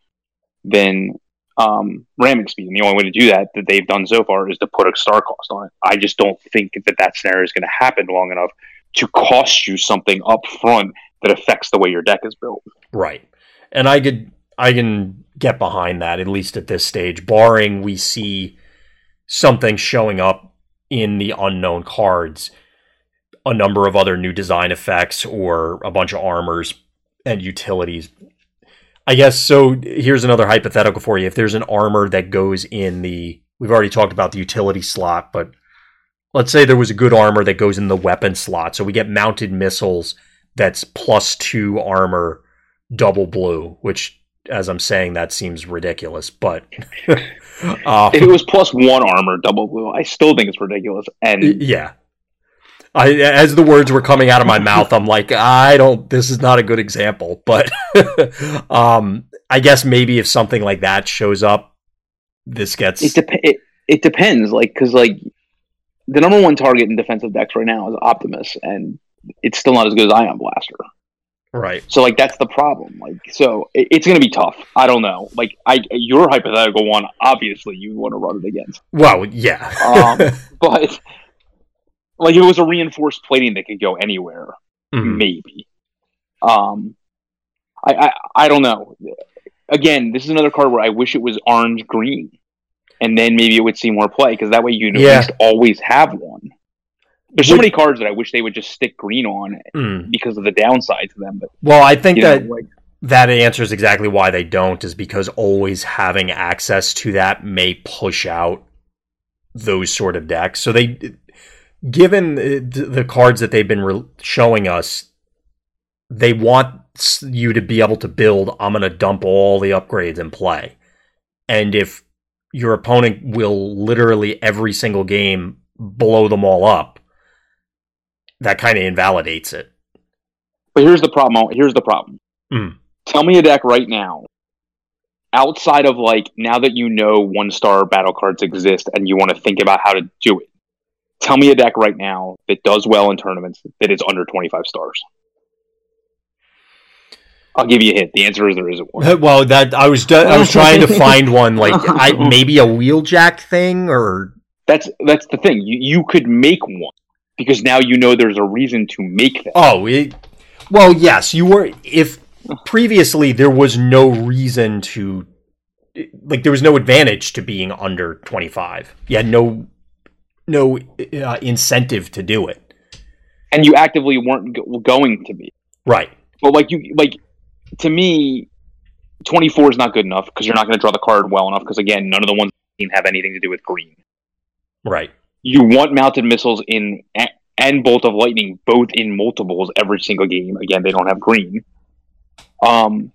than um, ramming speed. And the only way to do that, that they've done so far, is to put a star cost on it. I just don't think that that scenario is going to happen long enough to cost you something up front that affects the way your deck is built. Right. And I could... I can get behind that, at least at this stage, barring we see something showing up in the unknown cards, a number of other new design effects or a bunch of armors and utilities. I guess, so here's another hypothetical for you. If there's an armor that goes in the... we've already talked about the utility slot, but let's say there was a good armor that goes in the weapon slot. So we get mounted missiles that's plus two armor, double blue, which... as I'm saying, that seems ridiculous, but... uh, if it was plus one armor, double blue, I still think it's ridiculous. And yeah. I, as the words were coming out of my mouth, I'm like, I don't... this is not a good example, but... um, I guess maybe if something like that shows up, this gets... It, de- it, it depends, like, because, like, the number one target in defensive decks right now is Optimus, and it's still not as good as Ion Blaster. Right. So, like, that's the problem. Like, so it, it's going to be tough. I don't know. Like, I your hypothetical one, obviously, you want to run it against. Well, yeah. um, but, like, if it was a reinforced plating that could go anywhere, mm-hmm. maybe. Um, I, I I don't know. Again, this is another card where I wish it was orange-green. and then maybe it would see more play, because that way you'd yeah. at least always have one. There's so many cards that I wish they would just stick green on mm. because of the downside to them. But well, I think that know, like, that answers exactly why they don't, is because always having access to that may push out those sort of decks. So they, given the cards that they've been re- showing us, they want you to be able to build, I'm going to dump all the upgrades and play. And if your opponent will literally every single game blow them all up, that kind of invalidates it. But here's the problem. Here's the problem. Mm. Tell me a deck right now, outside of, like, now that you know one-star battle cards exist and you want to think about how to do it, tell me a deck right now that does well in tournaments that is under twenty-five stars. I'll give you a hint. The answer is there isn't one. Well, that I was de- I was trying to find one, like I, maybe a Wheeljack thing, or that's that's the thing. You you could make one, because now you know there's a reason to make that. Oh, it, well, yes, you were. If previously there was no reason to, like, there was no advantage to being under twenty-five. You had no no uh, incentive to do it, and you actively weren't go- going to be right. But like you like. To me, twenty-four is not good enough, because you're not going to draw the card well enough, because, again, none of the ones have anything to do with green. Right. You want mounted missiles in and Bolt of Lightning both in multiples every single game. Again, they don't have green. Um,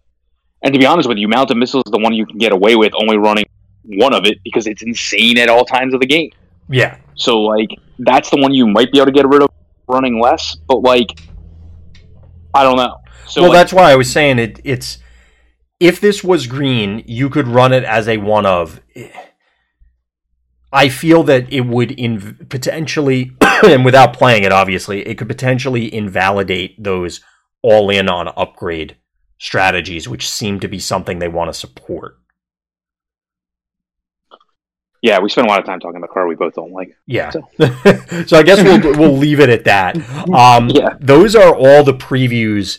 and to be honest with you, mounted missiles is the one you can get away with only running one of it, because it's insane at all times of the game. Yeah. So, like, that's the one you might be able to get rid of running less, but, like, I don't know. So well, like, that's why I was saying it. It's if this was green, you could run it as a one of. I feel that it would inv- potentially, and without playing it, obviously, it could potentially invalidate those all in on upgrade strategies, which seem to be something they want to support. Yeah, we spent a lot of time talking about car we both don't like. Yeah. So, so I guess we'll we'll leave it at that. Um, yeah. Those are all the previews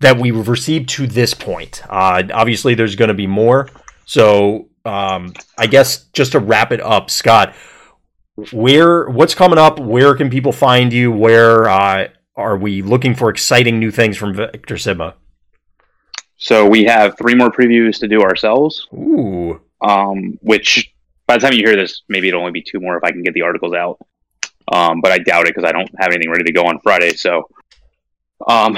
that we've received to this point. Uh, obviously, there's going to be more. So um, I guess just to wrap it up, Scott, where what's coming up? Where can people find you? Where uh, are we looking for exciting new things from Victor Sigma? So we have three more previews to do ourselves. Ooh. Um, which by the time you hear this, maybe it'll only be two more if I can get the articles out. Um, but I doubt it, because I don't have anything ready to go on Friday. So. Um,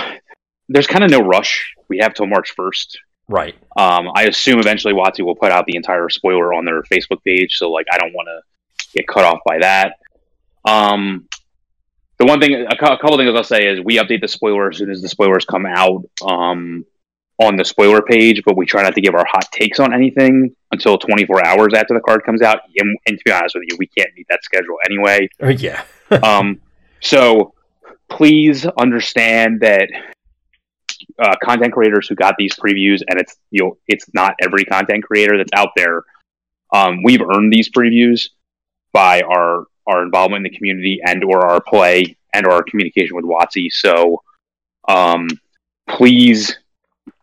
There's kind of no rush. We have till March first. Right. Um, I assume eventually WotC will put out the entire spoiler on their Facebook page, so like I don't want to get cut off by that. Um, the one thing, a couple things I'll say is we update the spoiler as soon as the spoilers come out um, on the spoiler page, but we try not to give our hot takes on anything until twenty-four hours after the card comes out. And, and to be honest with you, we can't meet that schedule anyway. Uh, yeah. um, so please understand that Uh, content creators who got these previews, and it's you know it's not every content creator that's out there. Um, we've earned these previews by our our involvement in the community and or our play and or our communication with WotC. So um, please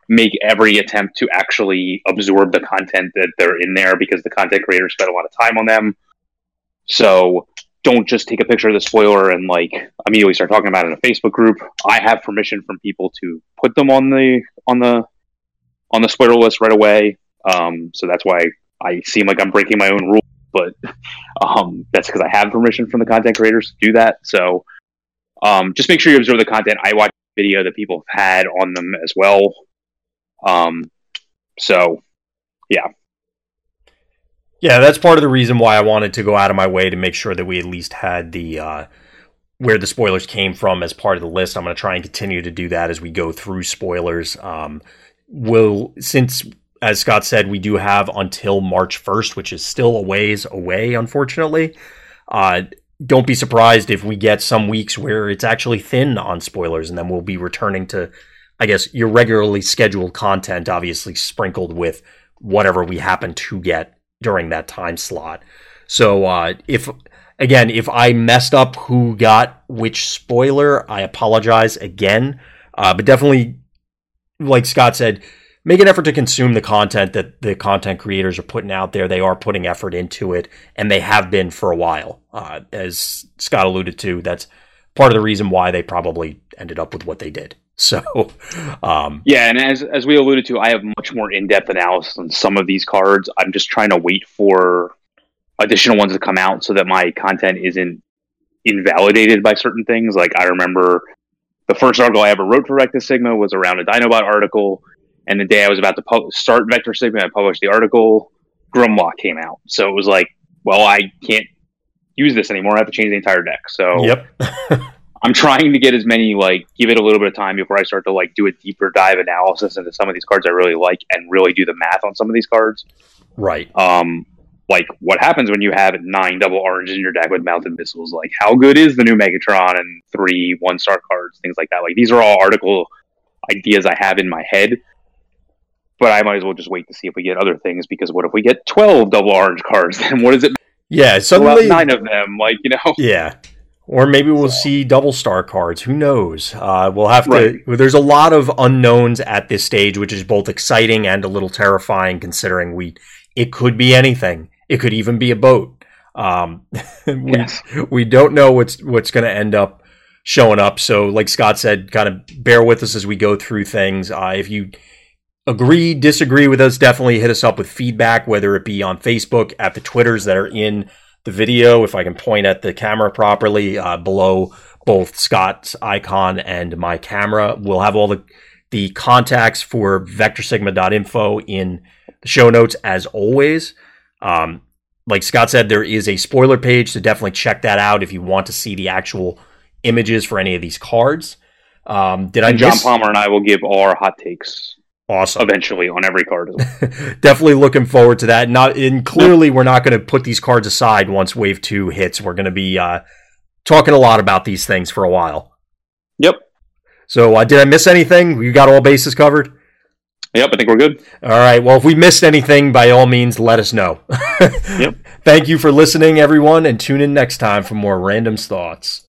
make every attempt to actually absorb the content that they're in there, because the content creators spend a lot of time on them. So don't just take a picture of the spoiler and like immediately start talking about it in a Facebook group. I have permission from people to put them on the on the on the spoiler list right away. Um, so that's why I seem like I'm breaking my own rule, but um, that's because I have permission from the content creators to do that. So um, just make sure you observe the content. I watch video that people have had on them as well. Um, so yeah. Yeah, that's part of the reason why I wanted to go out of my way to make sure that we at least had the uh, where the spoilers came from as part of the list. I'm going to try and continue to do that as we go through spoilers. Um, we'll, since, as Scott said, we do have until March first, which is still a ways away, unfortunately. Uh, don't be surprised if we get some weeks where it's actually thin on spoilers, and then we'll be returning to, I guess, your regularly scheduled content, obviously sprinkled with whatever we happen to get during that time slot. So uh, if, again, if I messed up who got which spoiler, I apologize again. Uh, but definitely, like Scott said, make an effort to consume the content that the content creators are putting out there. They are putting effort into it, and they have been for a while. Uh, as Scott alluded to, that's part of the reason why they probably ended up with what they did. So, um, yeah, and as as we alluded to, I have much more in-depth analysis on some of these cards. I'm just trying to wait for additional ones to come out so that my content isn't invalidated by certain things. Like, I remember the first article I ever wrote for Vector Sigma was around a Dinobot article. And the day I was about to pu- start Vector Sigma, I published the article, Grimlock came out. So it was like, well, I can't use this anymore. I have to change the entire deck. So yep. I'm trying to get as many, like, give it a little bit of time before I start to, like, do a deeper dive analysis into some of these cards I really like and really do the math on some of these cards. Right. Um, like, what happens when you have nine double oranges in your deck with mounted missiles? Like, how good is the new Megatron and three one-star cards? Things like that. Like, these are all article ideas I have in my head. But I might as well just wait to see if we get other things, because what if we get twelve double orange cards? Then what does it? Yeah, suddenly nine of them, like, you know. Yeah, or maybe we'll see double star cards. Who knows? Uh, we'll have right. to. There's a lot of unknowns at this stage, which is both exciting and a little terrifying, considering we it could be anything. It could even be a boat. Um, we, yes. we don't know what's what's going to end up showing up. So, like Scott said, kind of bear with us as we go through things. Uh, if you agree, disagree with us, definitely hit us up with feedback, whether it be on Facebook, at the Twitters that are in the video, if I can point at the camera properly, uh, below both Scott's icon and my camera. We'll have all the, the contacts for vector sigma dot info in the show notes, as always. Um, like Scott said, there is a spoiler page, so definitely check that out if you want to see the actual images for any of these cards. Um, did I miss- John Palmer and I will give our hot takes. Awesome. Eventually on every card. Definitely looking forward to that. Not and clearly we're not going to put these cards aside once wave two hits. We're going to be uh, talking a lot about these things for a while. Yep. So uh, did I miss anything? You got all bases covered? Yep, I think we're good. All right. Well, if we missed anything, by all means, let us know. Yep. Thank you for listening, everyone, and tune in next time for more Random Thoughts.